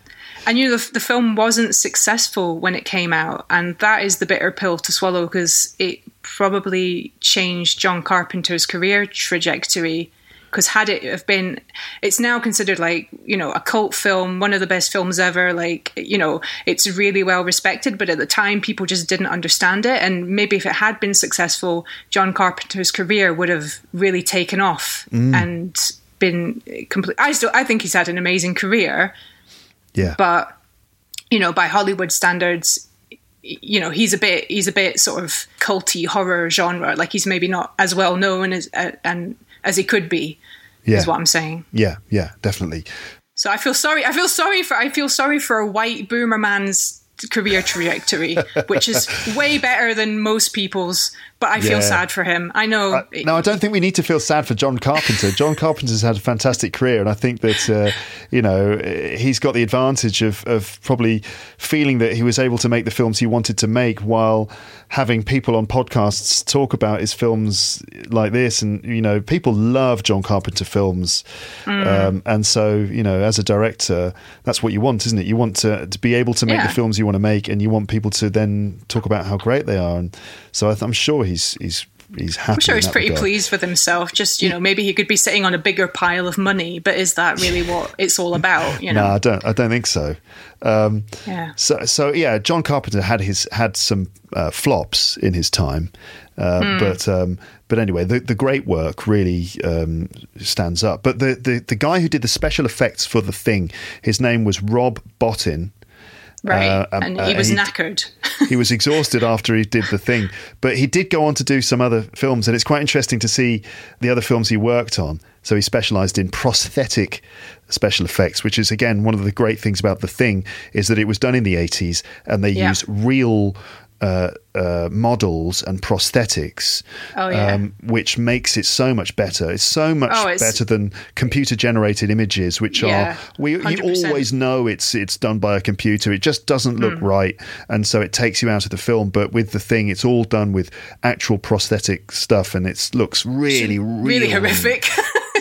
and you know the, the film wasn't successful when it came out, and that is the bitter pill to swallow, because it probably changed John Carpenter's career trajectory. Because had it have been, it's now considered like, you know, a cult film, one of the best films ever. Like, you know, it's really well respected. But at the time, people just didn't understand it. And maybe if it had been successful, John Carpenter's career would have really taken off mm. and been complete. I still, I think he's had an amazing career. Yeah. But, you know, by Hollywood standards, you know, he's a bit, he's a bit sort of culty horror genre. Like he's maybe not as well known as, uh, and, as he could be, yeah. is what I'm saying. Yeah, yeah, definitely. So I feel sorry. I feel sorry for. I feel sorry for a white boomer man's career trajectory, which is way better than most people's. But I feel yeah. sad for him. I know. Uh, no, I don't think we need to feel sad for John Carpenter. John Carpenter's had a fantastic career, and I think that uh, you know he's got the advantage of of probably feeling that he was able to make the films he wanted to make while having people on podcasts talk about his films like this. And you know, people love John Carpenter films, mm. um, and so you know, as a director, that's what you want, isn't it? You want to, to be able to make yeah. the films you want to make, and you want people to then talk about how great they are. And so I th- I'm sure. He's he's he's happy. I'm sure he's pretty pleased with himself. Just you know, maybe he could be sitting on a bigger pile of money, but is that really what it's all about? You know, no, I don't. I don't think so. Um, yeah. So so yeah, John Carpenter had his had some uh, flops in his time, uh, mm. but um, but anyway, the, the great work really um, stands up. But the, the the guy who did the special effects for The Thing, his name was Rob Bottin. Right, uh, um, and he was uh, he, knackered. He was exhausted after he did The Thing. But he did go on to do some other films, and it's quite interesting to see the other films he worked on. So he specialised in prosthetic special effects, which is, again, one of the great things about The Thing is that it was done in the eighties, and they yeah. use real uh, uh, models and prosthetics, oh, yeah. um, which makes it so much better. It's so much oh, it's, better than computer-generated images, which yeah, are we you always know it's it's done by a computer. It just doesn't look mm. right, and so it takes you out of the film. But with The Thing, it's all done with actual prosthetic stuff, and it looks really, really, really horrific.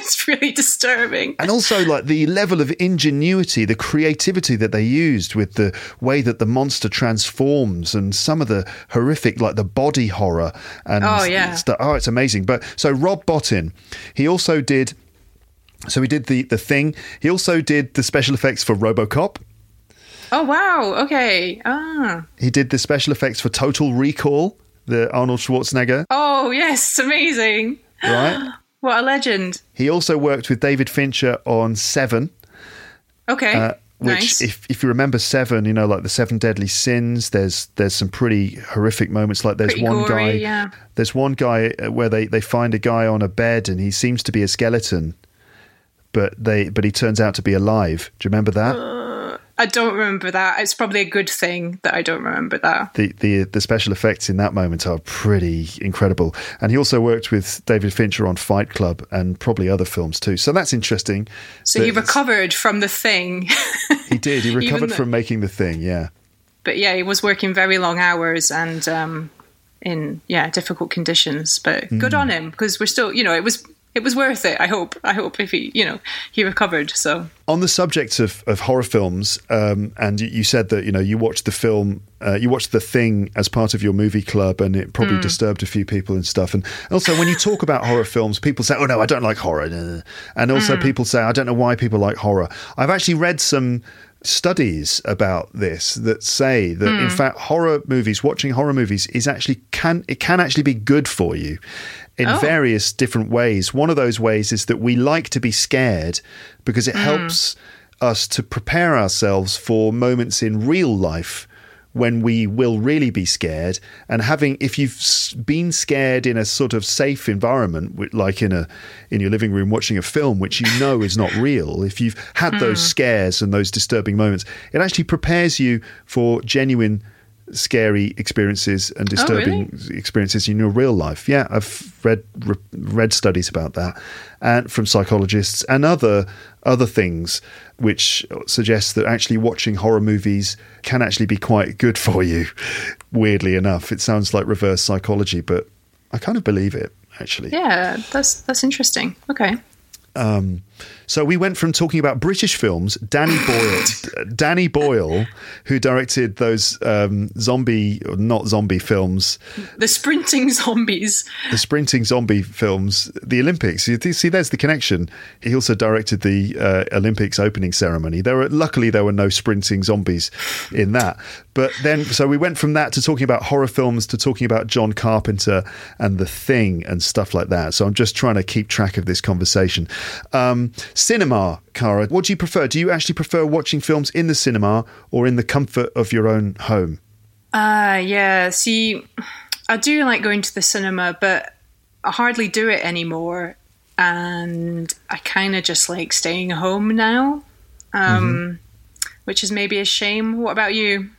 It's really disturbing. And also, like, the level of ingenuity, the creativity that they used with the way that the monster transforms, and some of the horrific, like the body horror and oh yeah st- oh it's amazing. But so Rob Bottin, he also did so he did the the Thing. He also did the special effects for RoboCop. Oh wow, okay. Ah. He did the special effects for Total Recall, the Arnold Schwarzenegger. Oh yes, amazing. Right? What a legend. He also worked with David Fincher on Seven. Okay. Uh, which nice. if if you remember Seven, you know, like the Seven Deadly Sins, there's there's some pretty horrific moments. Like there's pretty one gory, guy yeah. There's one guy where they, they find a guy on a bed and he seems to be a skeleton, but they but he turns out to be alive. Do you remember that? Uh, I don't remember that. It's probably a good thing that I don't remember that. The, the the special effects in that moment are pretty incredible. And he also worked with David Fincher on Fight Club and probably other films too. So that's interesting. So that he recovered from The Thing. He did. He recovered though, from making The Thing, yeah. But yeah, he was working very long hours and um, in yeah difficult conditions. But mm. good on him, because we're still, you know, it was... It was worth it, I hope. I hope if he, you know, he recovered, so. On the subject of, of horror films, um, and you said that, you know, you watched the film, uh, you watched The Thing as part of your movie club, and it probably mm. disturbed a few people and stuff. And also, when you talk about horror films, people say, oh, no, I don't like horror. And also mm. people say, I don't know why people like horror. I've actually read some studies about this that say that mm. in fact horror movies watching horror movies is actually can it can actually be good for you in oh. various different ways. One of those ways is that we like to be scared because it mm. helps us to prepare ourselves for moments in real life when we will really be scared. And having, if you've been scared in a sort of safe environment, like in a in your living room watching a film, which you know is not real, if you've had mm. those scares and those disturbing moments, it actually prepares you for genuine scary experiences and disturbing oh, really? experiences in your real life. Yeah, I've read re- read studies about that, and from psychologists and other other things, which suggests that actually watching horror movies can actually be quite good for you. Weirdly enough, it sounds like reverse psychology, but I kind of believe it actually. Yeah, that's that's interesting. Okay. Um, so we went from talking about British films, Danny Boyle, Danny Boyle, who directed those um, zombie, or not zombie films, the sprinting zombies, the sprinting zombie films, the Olympics. You see, there's the connection. He also directed the uh, Olympics opening ceremony. There were luckily there were no sprinting zombies in that. But then, so we went from that to talking about horror films to talking about John Carpenter and The Thing and stuff like that. So I'm just trying to keep track of this conversation. Um, cinema, Cara, what do you prefer? Do you actually prefer watching films in the cinema or in the comfort of your own home? Uh, yeah, see, I do like going to the cinema, but I hardly do it anymore. And I kind of just like staying home now, um, mm-hmm. which is maybe a shame. What about you?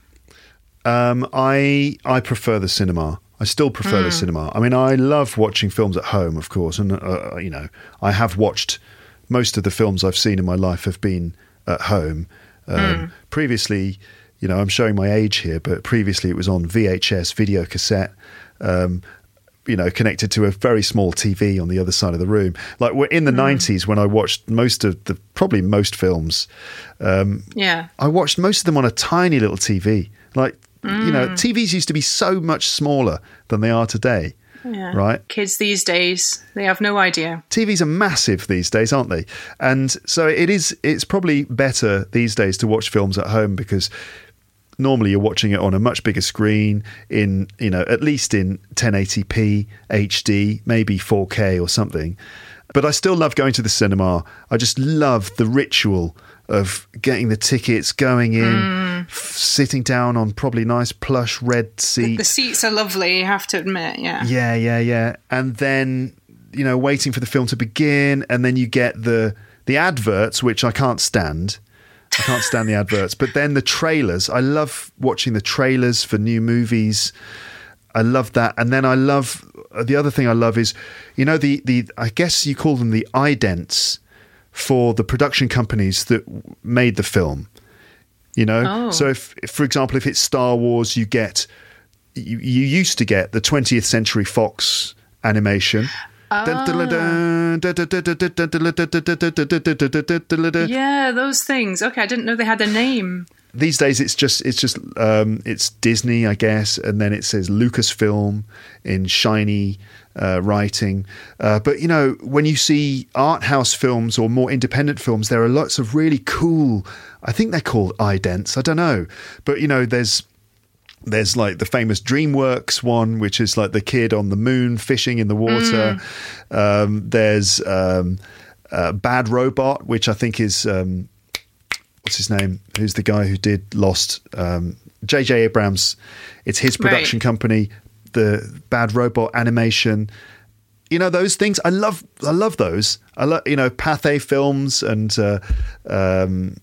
Um, I I prefer the cinema. I still prefer mm. the cinema. I mean, I love watching films at home, of course, and uh, you know, I have watched most of the films I've seen in my life have been at home. Um, mm. Previously, you know, I'm showing my age here, but previously it was on V H S video cassette. Um, you know, connected to a very small T V on the other side of the room. Like we're in the mm. nineties when I watched most of the, probably most films. Um, yeah. I watched most of them on a tiny little T V. Like, mm. you know, T Vs used to be so much smaller than they are today. Yeah. Right? Kids these days, they have no idea. T Vs are massive these days, aren't they? And so it is, it's probably better these days to watch films at home because normally you're watching it on a much bigger screen in, you know, at least in ten eighty p, H D, maybe four K or something. But I still love going to the cinema. I just love the ritual of getting the tickets, going in, mm. f- sitting down on probably nice plush red seats. The seats are lovely, you have to admit, yeah. Yeah, yeah, yeah. And then, you know, waiting for the film to begin, and then you get the the adverts, which I can't stand. I can't stand the adverts. But then the trailers. I love watching the trailers for new movies. I love that. And then I love... The other thing I love is, you know, the, the I guess you call them the idents for the production companies that made the film, you know? Oh. So, if, if, for example, if it's Star Wars, you get... You, you used to get the twentieth Century Fox animation... Oh. Yeah, those things. Okay, I didn't know they had a name. These days, it's just it's just um, it's Disney, I guess, and then it says Lucasfilm in shiny uh, writing. Uh, but you know, when you see art house films or more independent films, there are lots of really cool. I think they're called idents. I don't know, but you know, there's. There's like the famous DreamWorks one, which is like the kid on the moon fishing in the water. Mm. Um, there's um, uh, Bad Robot, which I think is um, what's his name? Who's the guy who did Lost? Um, J J Abrams. It's his production right. company, the Bad Robot animation. You know, those things. I love. I love those. I love you know Pathé films and. Uh, um,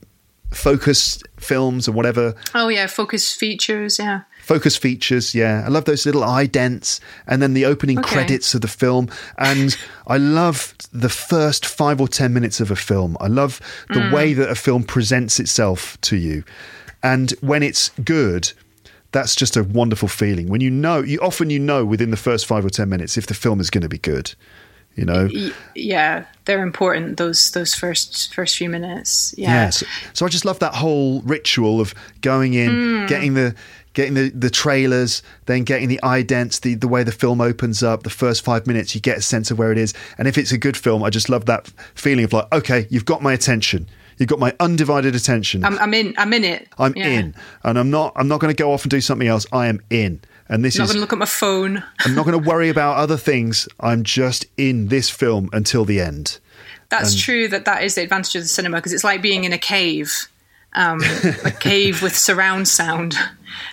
Focus films and whatever. Oh yeah, focus features, yeah. Focus features, yeah. I love those little idents and then the opening okay. credits of the film. And I love the first five or ten minutes of a film. I love the mm. way that a film presents itself to you. And when it's good, that's just a wonderful feeling. When you know, you often you know within the first five or ten minutes if the film is going to be good. You know, yeah, they're important. Those those first first few minutes. Yeah. yeah so, so I just love that whole ritual of going in, mm. getting the getting the, the trailers, then getting the idents, the the way the film opens up. The first five minutes, you get a sense of where it is. And if it's a good film, I just love that feeling of like, okay, you've got my attention. You've got my undivided attention. I'm, I'm in. I'm in it. I'm yeah. in, and I'm not. I'm not going to go off and do something else. I am in. And this I'm not going to look at my phone. I'm not going to worry about other things. I'm just in this film until the end. That's and, true. That that is the advantage of the cinema because it's like being in a cave, um, a cave with surround sound.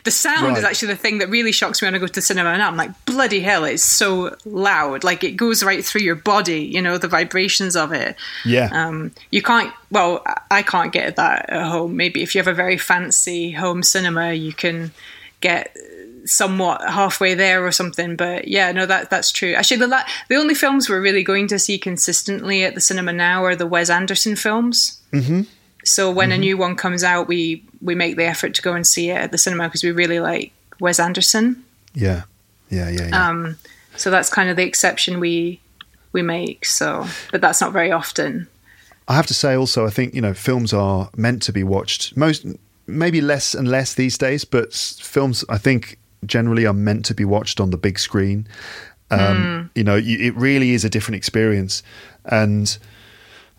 The sound right. is actually the thing that really shocks me when I go to the cinema. And I'm like, bloody hell, it's so loud. Like it goes right through your body, you know, the vibrations of it. Yeah. Um, you can't, well, I can't get that at home. Maybe if you have a very fancy home cinema, you can get somewhat halfway there or something, but yeah, no, that that's true. Actually, the la- the only films we're really going to see consistently at the cinema now are the Wes Anderson films. Mm-hmm. So when mm-hmm. a new one comes out, we we make the effort to go and see it at the cinema because we really like Wes Anderson. Yeah, yeah, yeah. yeah. Um, so that's kind of the exception we we make. So, but that's not very often. I have to say, also, I think you know, films are meant to be watched most, maybe less and less these days, but films, I think. Generally are meant to be watched on the big screen. Um, mm. You know, you, it really is a different experience. And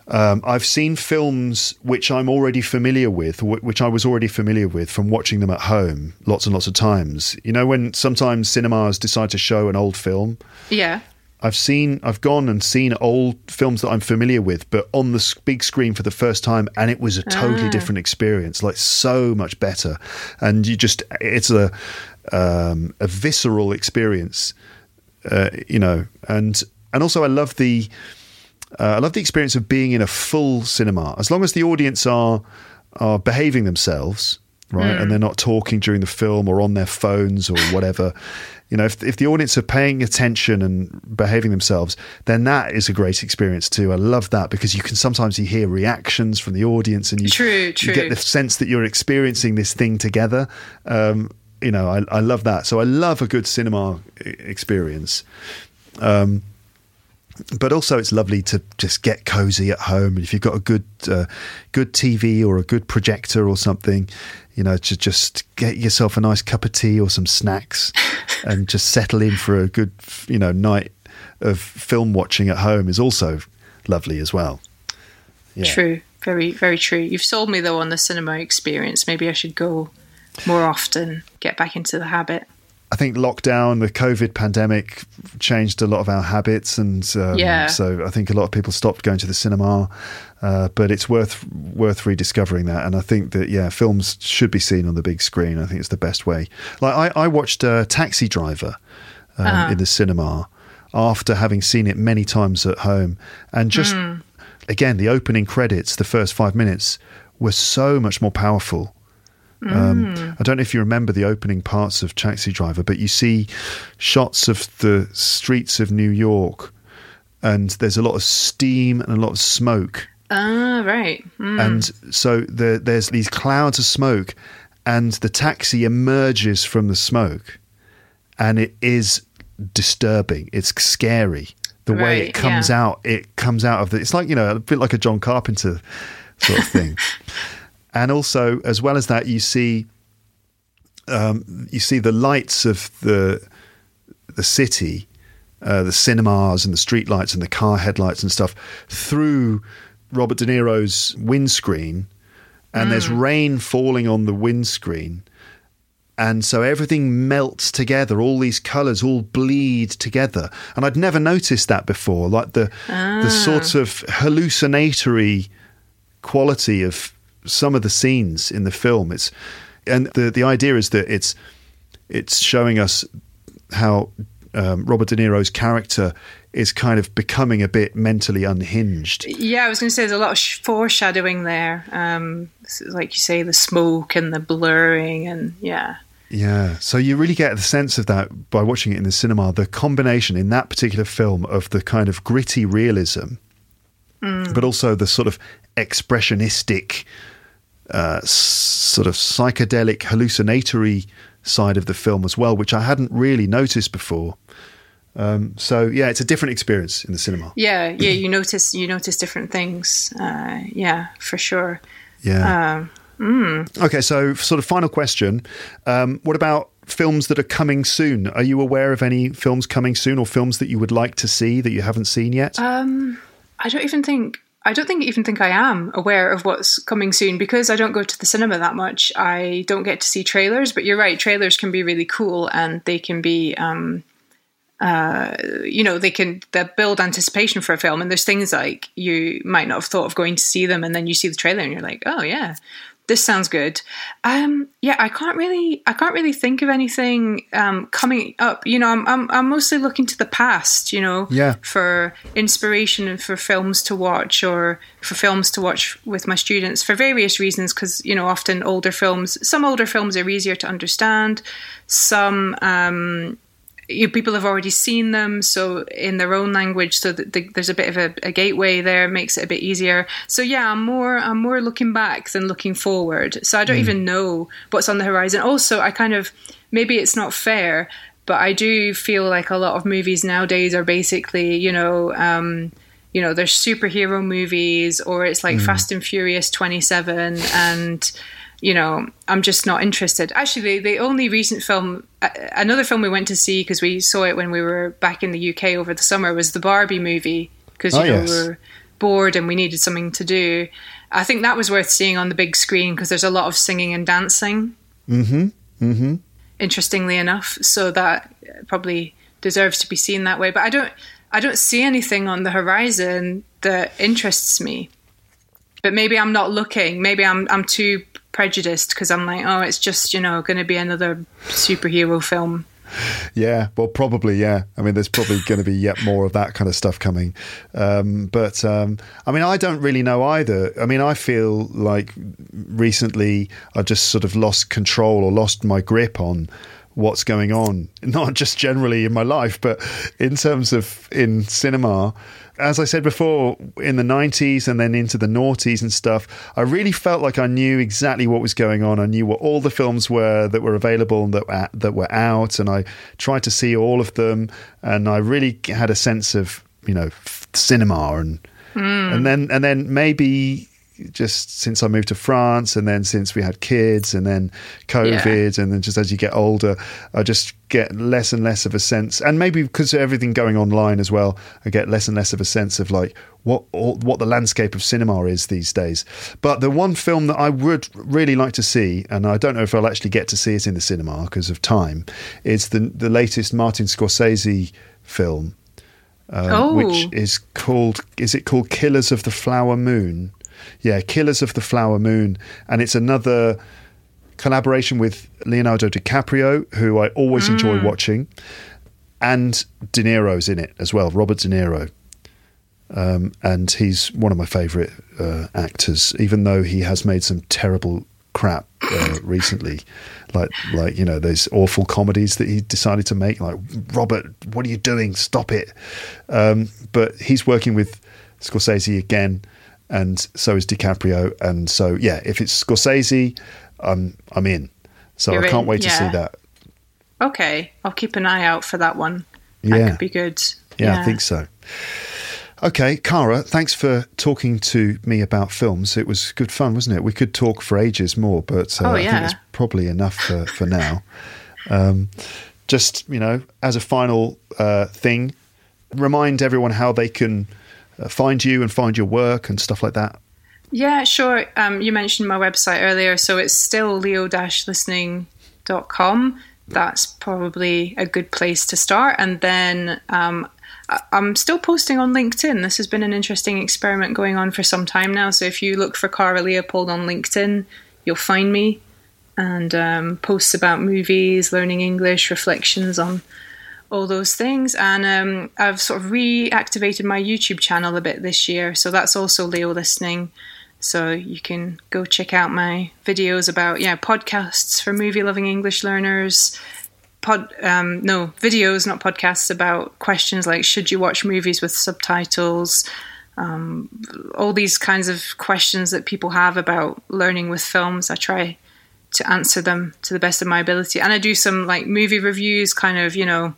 um, I've seen films which I'm already familiar with, w- which I was already familiar with from watching them at home lots and lots of times. You know, when sometimes cinemas decide to show an old film. Yeah. I've seen, I've gone and seen old films that I'm familiar with, but on the big screen for the first time, and it was a totally ah. different experience, like so much better. And you just, it's a, um, a visceral experience, uh, you know, and, and also I love the, uh, I love the experience of being in a full cinema, as long as the audience are, are behaving themselves, right. Mm. And they're not talking during the film or on their phones or whatever. You know, if if the audience are paying attention and behaving themselves, then that is a great experience too. I love that because you can sometimes you hear reactions from the audience and you, true, true. you get the sense that you're experiencing this thing together. Um, you know, I, I love that. So I love a good cinema experience. Um, but also it's lovely to just get cozy at home. And if you've got a good uh, good T V or a good projector or something, you know, to just get yourself a nice cup of tea or some snacks and just settle in for a good, you know, night of film watching at home is also lovely as well. Yeah. True. Very, very true. You've sold me, though, on the cinema experience. Maybe I should go more often, get back into the habit. I think lockdown, the COVID pandemic changed a lot of our habits. And um, yeah. so I think a lot of people stopped going to the cinema, uh, but it's worth worth rediscovering that. And I think that, yeah, films should be seen on the big screen. I think it's the best way. Like I, I watched uh, Taxi Driver um, uh-huh. in the cinema after having seen it many times at home. And just, mm. again, the opening credits, the first five minutes were so much more powerful. Um, mm. I don't know if you remember the opening parts of Taxi Driver, but you see shots of the streets of New York and there's a lot of steam and a lot of smoke. Ah, uh, right. Mm. And so the, there's these clouds of smoke and the taxi emerges from the smoke and it is disturbing. It's scary. the right, way it comes yeah. out, it comes out of the, it's like, you know, a bit like a John Carpenter sort of thing. And also, as well as that, you see, um, you see the lights of the the city, uh, the cinemas and the street lights and the car headlights and stuff through Robert De Niro's windscreen, and mm. there's rain falling on the windscreen. And so everything melts together. All these colours all bleed together. And I'd never noticed that before. Like the ah. the sort of hallucinatory quality of some of the scenes in the film. It's and the the idea is that it's it's showing us how um, Robert De Niro's character is kind of becoming a bit mentally unhinged. Yeah, I was going to say there's a lot of sh- foreshadowing there. Um, like you say, the smoke and the blurring and yeah. Yeah, so you really get the sense of that by watching it in the cinema, the combination in that particular film of the kind of gritty realism, mm. but also the sort of expressionistic, uh, s- sort of psychedelic, hallucinatory side of the film as well, which I hadn't really noticed before. Um, so, yeah, it's a different experience in the cinema. Yeah, yeah, you notice you notice different things. Uh, yeah, for sure. Yeah. Um, mm. Okay, so sort of final question. Um, what about films that are coming soon? Are you aware of any films coming soon or films that you would like to see that you haven't seen yet? Um, I don't even think I don't think even think I am aware of what's coming soon, because I don't go to the cinema that much. I don't get to see trailers, but you're right, trailers can be really cool, and they can be um, uh, you know, they can they build anticipation for a film, and there's things like you might not have thought of going to see them, and then you see the trailer and you're like, oh yeah, this sounds good. Um, yeah, I can't really I can't really think of anything um, coming up. You know, I'm, I'm I'm mostly looking to the past, you know, yeah. for inspiration and for films to watch, or for films to watch with my students for various reasons, because, you know, often older films, some older films are easier to understand, some um people have already seen them, so in their own language, so that the, there's a bit of a, a gateway there, makes it a bit easier. So yeah, I'm more I'm more looking back than looking forward. So I don't mm. even know what's on the horizon. Also, I kind of, maybe it's not fair, but I do feel like a lot of movies nowadays are basically, you know, um, you know, they're superhero movies, or it's like mm. Fast and Furious twenty-seven and. You know, I'm just not interested. Actually, the, the only recent film, another film we went to see because we saw it when we were back in the U K over the summer, was the Barbie movie, because you oh, know yes. we were bored and we needed something to do. I think that was worth seeing on the big screen because there's a lot of singing and dancing. Mm-hmm. Mm-hmm. Interestingly enough, so that probably deserves to be seen that way. But I don't, I don't see anything on the horizon that interests me. But maybe I'm not looking. Maybe I'm, I'm too prejudiced because I'm like, oh, it's just, you know, going to be another superhero film. Yeah, well, probably, yeah. I mean, there's probably going to be yet more of that kind of stuff coming. Um, but, um, I mean, I don't really know either. I mean, I feel like recently I just sort of lost control or lost my grip on what's going on, not just generally in my life, but in terms of in cinema. As I said before, in the nineties and then into the noughties and stuff, I really felt like I knew exactly what was going on. I knew what all the films were that were available and that, that were out, and I tried to see all of them, and I really had a sense of, you know, cinema. And mm. and then and then maybe just since I moved to France, and then since we had kids, and then COVID, yeah. and then just as you get older, I just get less and less of a sense, and maybe because of everything going online as well, I get less and less of a sense of like what what the landscape of cinema is these days. But the one film that I would really like to see, and I don't know if I'll actually get to see it in the cinema because of time, is the the latest Martin Scorsese film, um, oh. which is called is it called Killers of the Flower Moon? Yeah, Killers of the Flower Moon. And it's another collaboration with Leonardo DiCaprio, who I always mm. enjoy watching. And De Niro's in it as well, Robert De Niro. Um, and he's one of my favourite uh, actors, even though he has made some terrible crap uh, recently. Like, like you know, those awful comedies that he decided to make. Like, Robert, what are you doing? Stop it. Um, but he's working with Scorsese again. And so is DiCaprio. And so, yeah, if it's Scorsese, um, I'm in. So You're I can't in, wait yeah. to see that. Okay. I'll keep an eye out for that one. Yeah. That could be good. Yeah, yeah. I think so. Okay, Cara, thanks for talking to me about films. It was good fun, wasn't it? We could talk for ages more, but uh, oh, yeah. I think it's probably enough for, for now. Um, just, you know, as a final uh, thing, remind everyone how they can find you and find your work and stuff like that. Yeah, sure. Um, you mentioned my website earlier, so it's still leo dash listening dot com. That's probably a good place to start. And then um, I'm still posting on LinkedIn. This has been an interesting experiment going on for some time now. So if you look for Cara Leopold on LinkedIn, you'll find me, and um, posts about movies, learning English, reflections on all those things. And um, I've sort of reactivated my YouTube channel a bit this year. So that's also Leo Listening. So you can go check out my videos about, yeah, podcasts for movie-loving English learners, pod, um, no, videos, not podcasts, about questions like, should you watch movies with subtitles? Um, all these kinds of questions that people have about learning with films. I try to answer them to the best of my ability. And I do some, like, movie reviews, kind of, you know,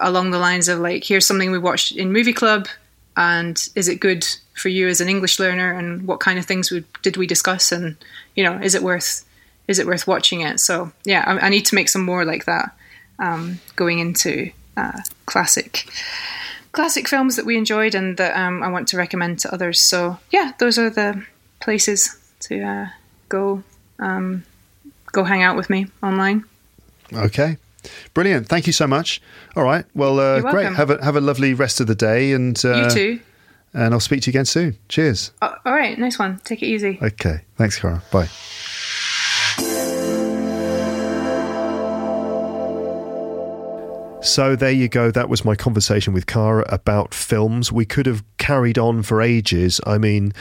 along the lines of, like, here's something we watched in Movie Club, and is it good for you as an English learner, and what kind of things we, did we discuss, and, you know, is it worth is it worth watching it? So yeah, I, I need to make some more like that um, going into uh, classic classic films that we enjoyed and that um, I want to recommend to others. So yeah, those are the places to uh, go um, go hang out with me online. Okay. Brilliant. Thank you so much. All right. Well, uh, great. Have a have a lovely rest of the day, and uh, you too. And I'll speak to you again soon. Cheers. Uh, all right. Nice one. Take it easy. Okay. Thanks, Cara. Bye. So there you go. That was my conversation with Cara about films. We could have carried on for ages. I mean,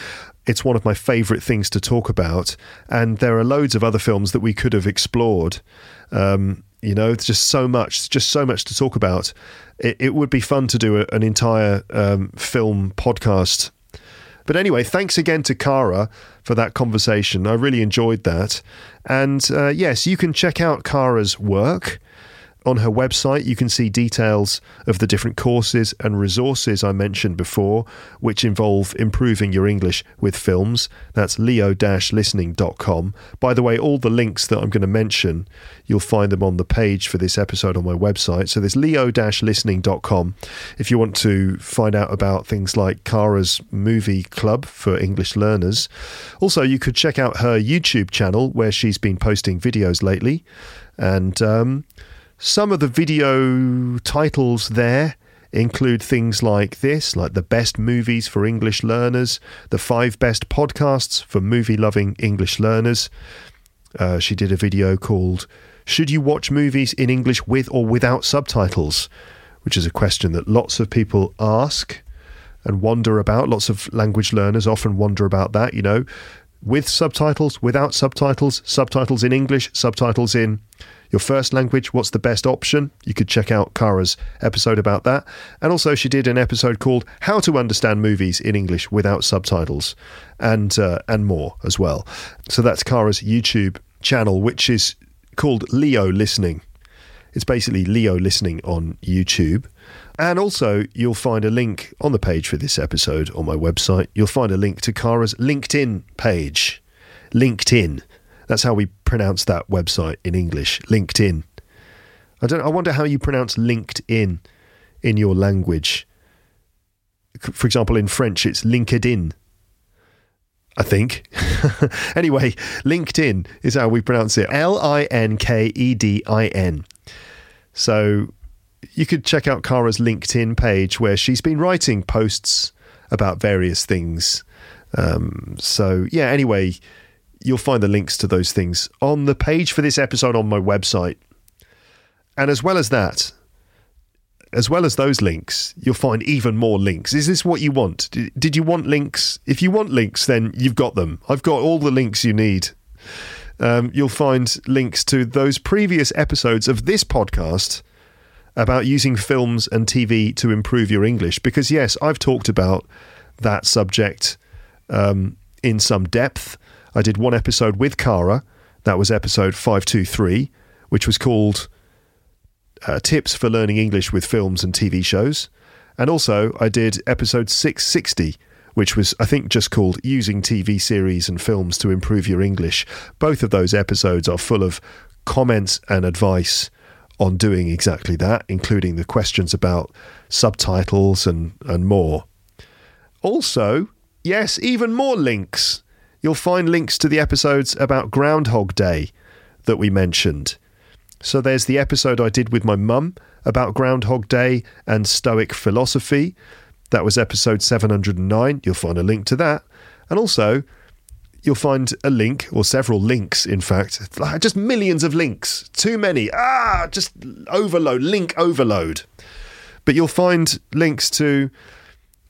it's one of my favourite things to talk about, and there are loads of other films that we could have explored. Um, you know, it's just so much, just so much to talk about. It, it would be fun to do a, an entire um, film podcast. But anyway, thanks again to Cara for that conversation. I really enjoyed that. And uh, yes, you can check out Cara's work. On her website, you can see details of the different courses and resources I mentioned before, which involve improving your English with films. That's leo dash listening dot com. By the way, all the links that I'm going to mention, you'll find them on the page for this episode on my website. So there's leo dash listening dot com if you want to find out about things like Cara's movie club for English learners. Also, you could check out her YouTube channel, where she's been posting videos lately. And um some of the video titles there include things like this, like the best movies for English learners, the five best podcasts for movie-loving English learners. Uh, she did a video called, Should You Watch Movies in English with or Without Subtitles? Which is a question that lots of people ask and wonder about. Lots of language learners often wonder about that, you know. With subtitles, without subtitles, subtitles in English, subtitles in your first language, what's the best option? You could check out Cara's episode about that. And also she did an episode called How to Understand Movies in English Without Subtitles, and uh, and more as well. So that's Cara's YouTube channel, which is called Leo Listening. It's basically Leo Listening on YouTube. And also you'll find a link on the page for this episode on my website. You'll find a link to Cara's LinkedIn page. LinkedIn. That's how we pronounce that website in English, LinkedIn. I don't. I wonder how you pronounce LinkedIn in your language. For example, in French, it's LinkedIn, I think. Anyway, LinkedIn is how we pronounce it. L I N K E D I N. So you could check out Cara's LinkedIn page, where she's been writing posts about various things. Um, so, yeah, anyway, you'll find the links to those things on the page for this episode on my website. And as well as that, as well as those links, you'll find even more links. Is this what you want? Did you want links? If you want links, then you've got them. I've got all the links you need. Um, you'll find links to those previous episodes of this podcast about using films and T V to improve your English. Because yes, I've talked about that subject um, in some depth. I did one episode with Cara, that was episode five two three, which was called uh, Tips for Learning English with Films and T V Shows. And also, I did episode six sixty, which was, I think, just called Using T V Series and Films to Improve Your English. Both of those episodes are full of comments and advice on doing exactly that, including the questions about subtitles and, and more. Also, yes, even more links. You'll find links to the episodes about Groundhog Day that we mentioned. So there's the episode I did with my mum about Groundhog Day and Stoic philosophy. That was episode seven hundred nine. You'll find a link to that. And also, you'll find a link, or several links, in fact. Just millions of links. Too many. Ah, just overload, link overload. But you'll find links to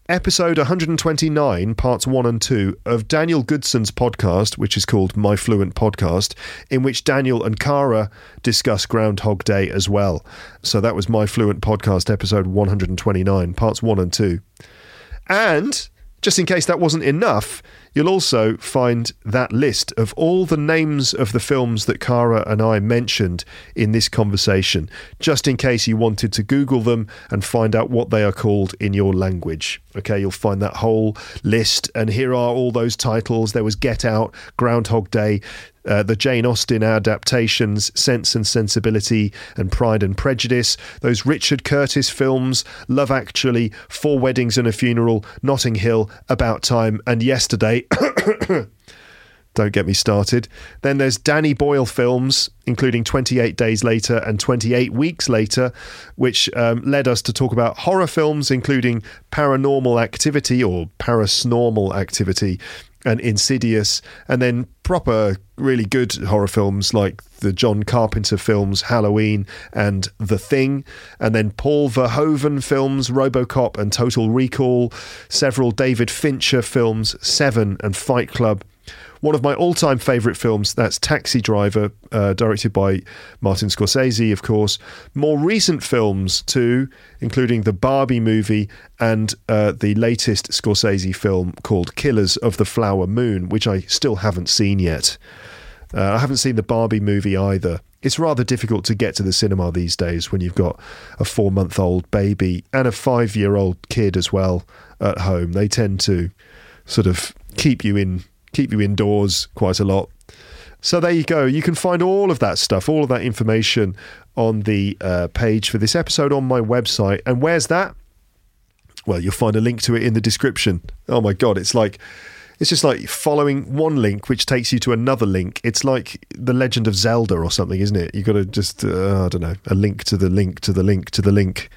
episode one hundred twenty-nine, parts one and two, of Daniel Goodson's podcast, which is called My Fluent Podcast, in which Daniel and Cara discuss Groundhog Day as well. So that was My Fluent Podcast, episode one hundred twenty-nine, parts one and two. And, just in case that wasn't enough, you'll also find that list of all the names of the films that Cara and I mentioned in this conversation, just in case you wanted to Google them and find out what they are called in your language. Okay, you'll find that whole list, and here are all those titles. There was Get Out, Groundhog Day, uh, the Jane Austen adaptations, Sense and Sensibility and Pride and Prejudice, those Richard Curtis films, Love Actually, Four Weddings and a Funeral, Notting Hill, About Time, and Yesterday. Don't get me started. Then there's Danny Boyle films, including twenty-eight Days Later and twenty-eight Weeks Later, which um, led us to talk about horror films, including Paranormal Activity or Parasnormal Activity and Insidious, and then proper, really good horror films like the John Carpenter films, Halloween and The Thing, and then Paul Verhoeven films, RoboCop and Total Recall, several David Fincher films, Seven and Fight Club. One of my all-time favourite films, that's Taxi Driver, uh, directed by Martin Scorsese, of course. More recent films too, including the Barbie movie and uh, the latest Scorsese film called Killers of the Flower Moon, which I still haven't seen yet. Uh, I haven't seen the Barbie movie either. It's rather difficult to get to the cinema these days when you've got a four-month-old baby and a five-year-old kid as well at home. They tend to sort of keep you in... keep you indoors quite a lot. So there you go. You can find all of that stuff, all of that information on the uh, page for this episode on my website. And where's that? Well, you'll find a link to it in the description. Oh my God, it's like, it's just like following one link, which takes you to another link. It's like The Legend of Zelda or something, isn't it? You've got to just, uh, I don't know, a link to the link to the link to the link.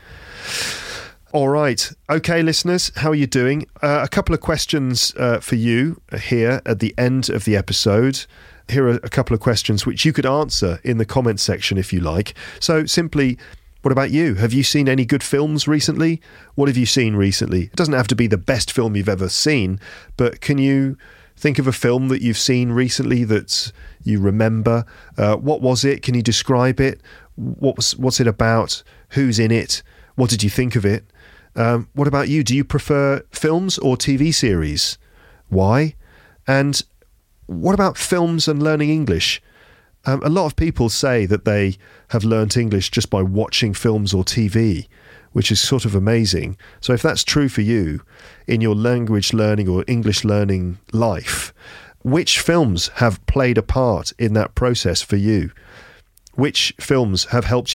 All right. Okay, listeners, how are you doing? Uh, a couple of questions uh, for you here at the end of the episode. Here are a couple of questions which you could answer in the comments section if you like. So simply, what about you? Have you seen any good films recently? What have you seen recently? It doesn't have to be the best film you've ever seen, but can you think of a film that you've seen recently that you remember? Uh, what was it? Can you describe it? What was, what's it about? Who's in it? What did you think of it? Um, what about you? Do you prefer films or T V series? Why? And what about films and learning English? Um, a lot of people say that they have learnt English just by watching films or T V, which is sort of amazing. So if that's true for you in your language learning or English learning life, which films have played a part in that process for you? Which films have helped you?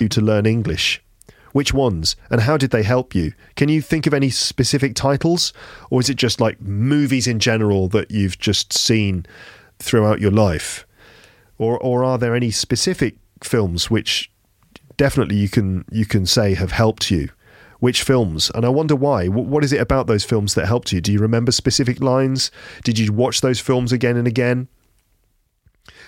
You to learn English? Which ones, and how did they help you? Can you think of any specific titles, or is it just like movies in general that you've just seen throughout your life? Or or are there any specific films which definitely you can you can say have helped you? Which films? And I wonder why. What is it about those films that helped you? Do you remember specific lines? Did you watch those films again and again?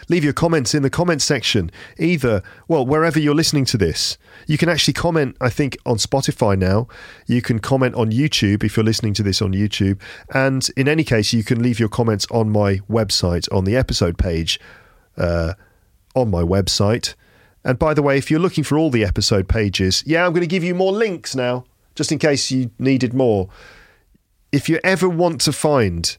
Leave your comments in the comments section, either, well, wherever you're listening to this. You can actually comment, I think, on Spotify now. You can comment on YouTube if you're listening to this on YouTube. And in any case, you can leave your comments on my website, on the episode page, uh, on my website. And by the way, if you're looking for all the episode pages, yeah, I'm going to give you more links now, just in case you needed more. If you ever want to find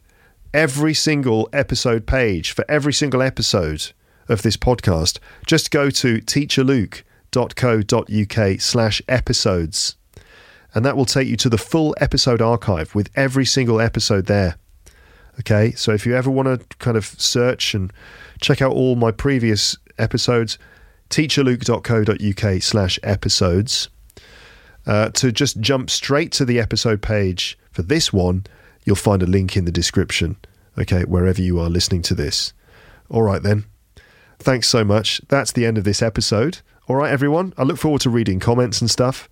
every single episode page for every single episode of this podcast, just go to teacher luke dot co dot uk slash episodes, and that will take you to the full episode archive with every single episode there. Okay, so if you ever want to kind of search and check out all my previous episodes, teacher luke dot co dot uk slash episodes. Uh, to just jump straight to the episode page for this one, you'll find a link in the description, okay, wherever you are listening to this. All right, then. Thanks so much. That's the end of this episode. All right, everyone. I look forward to reading comments and stuff.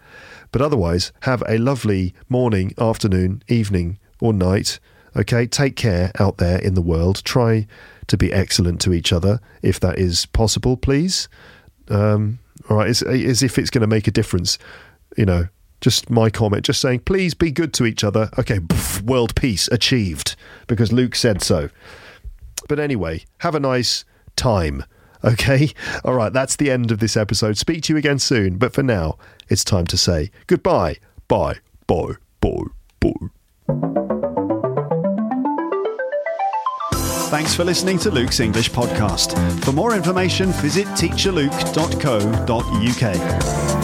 But otherwise, have a lovely morning, afternoon, evening, or night. Okay, take care out there in the world. Try to be excellent to each other, if that is possible, please. Um, all right, as, as if it's going to make a difference. You know, just my comment, just saying, please be good to each other. Okay, poof, world peace achieved, because Luke said so. But anyway, have a nice time, okay? All right, that's the end of this episode. Speak to you again soon, but for now, it's time to say goodbye. Bye, bye, bye, bye. Thanks for listening to Luke's English Podcast. For more information, visit teacher luke dot co dot uk.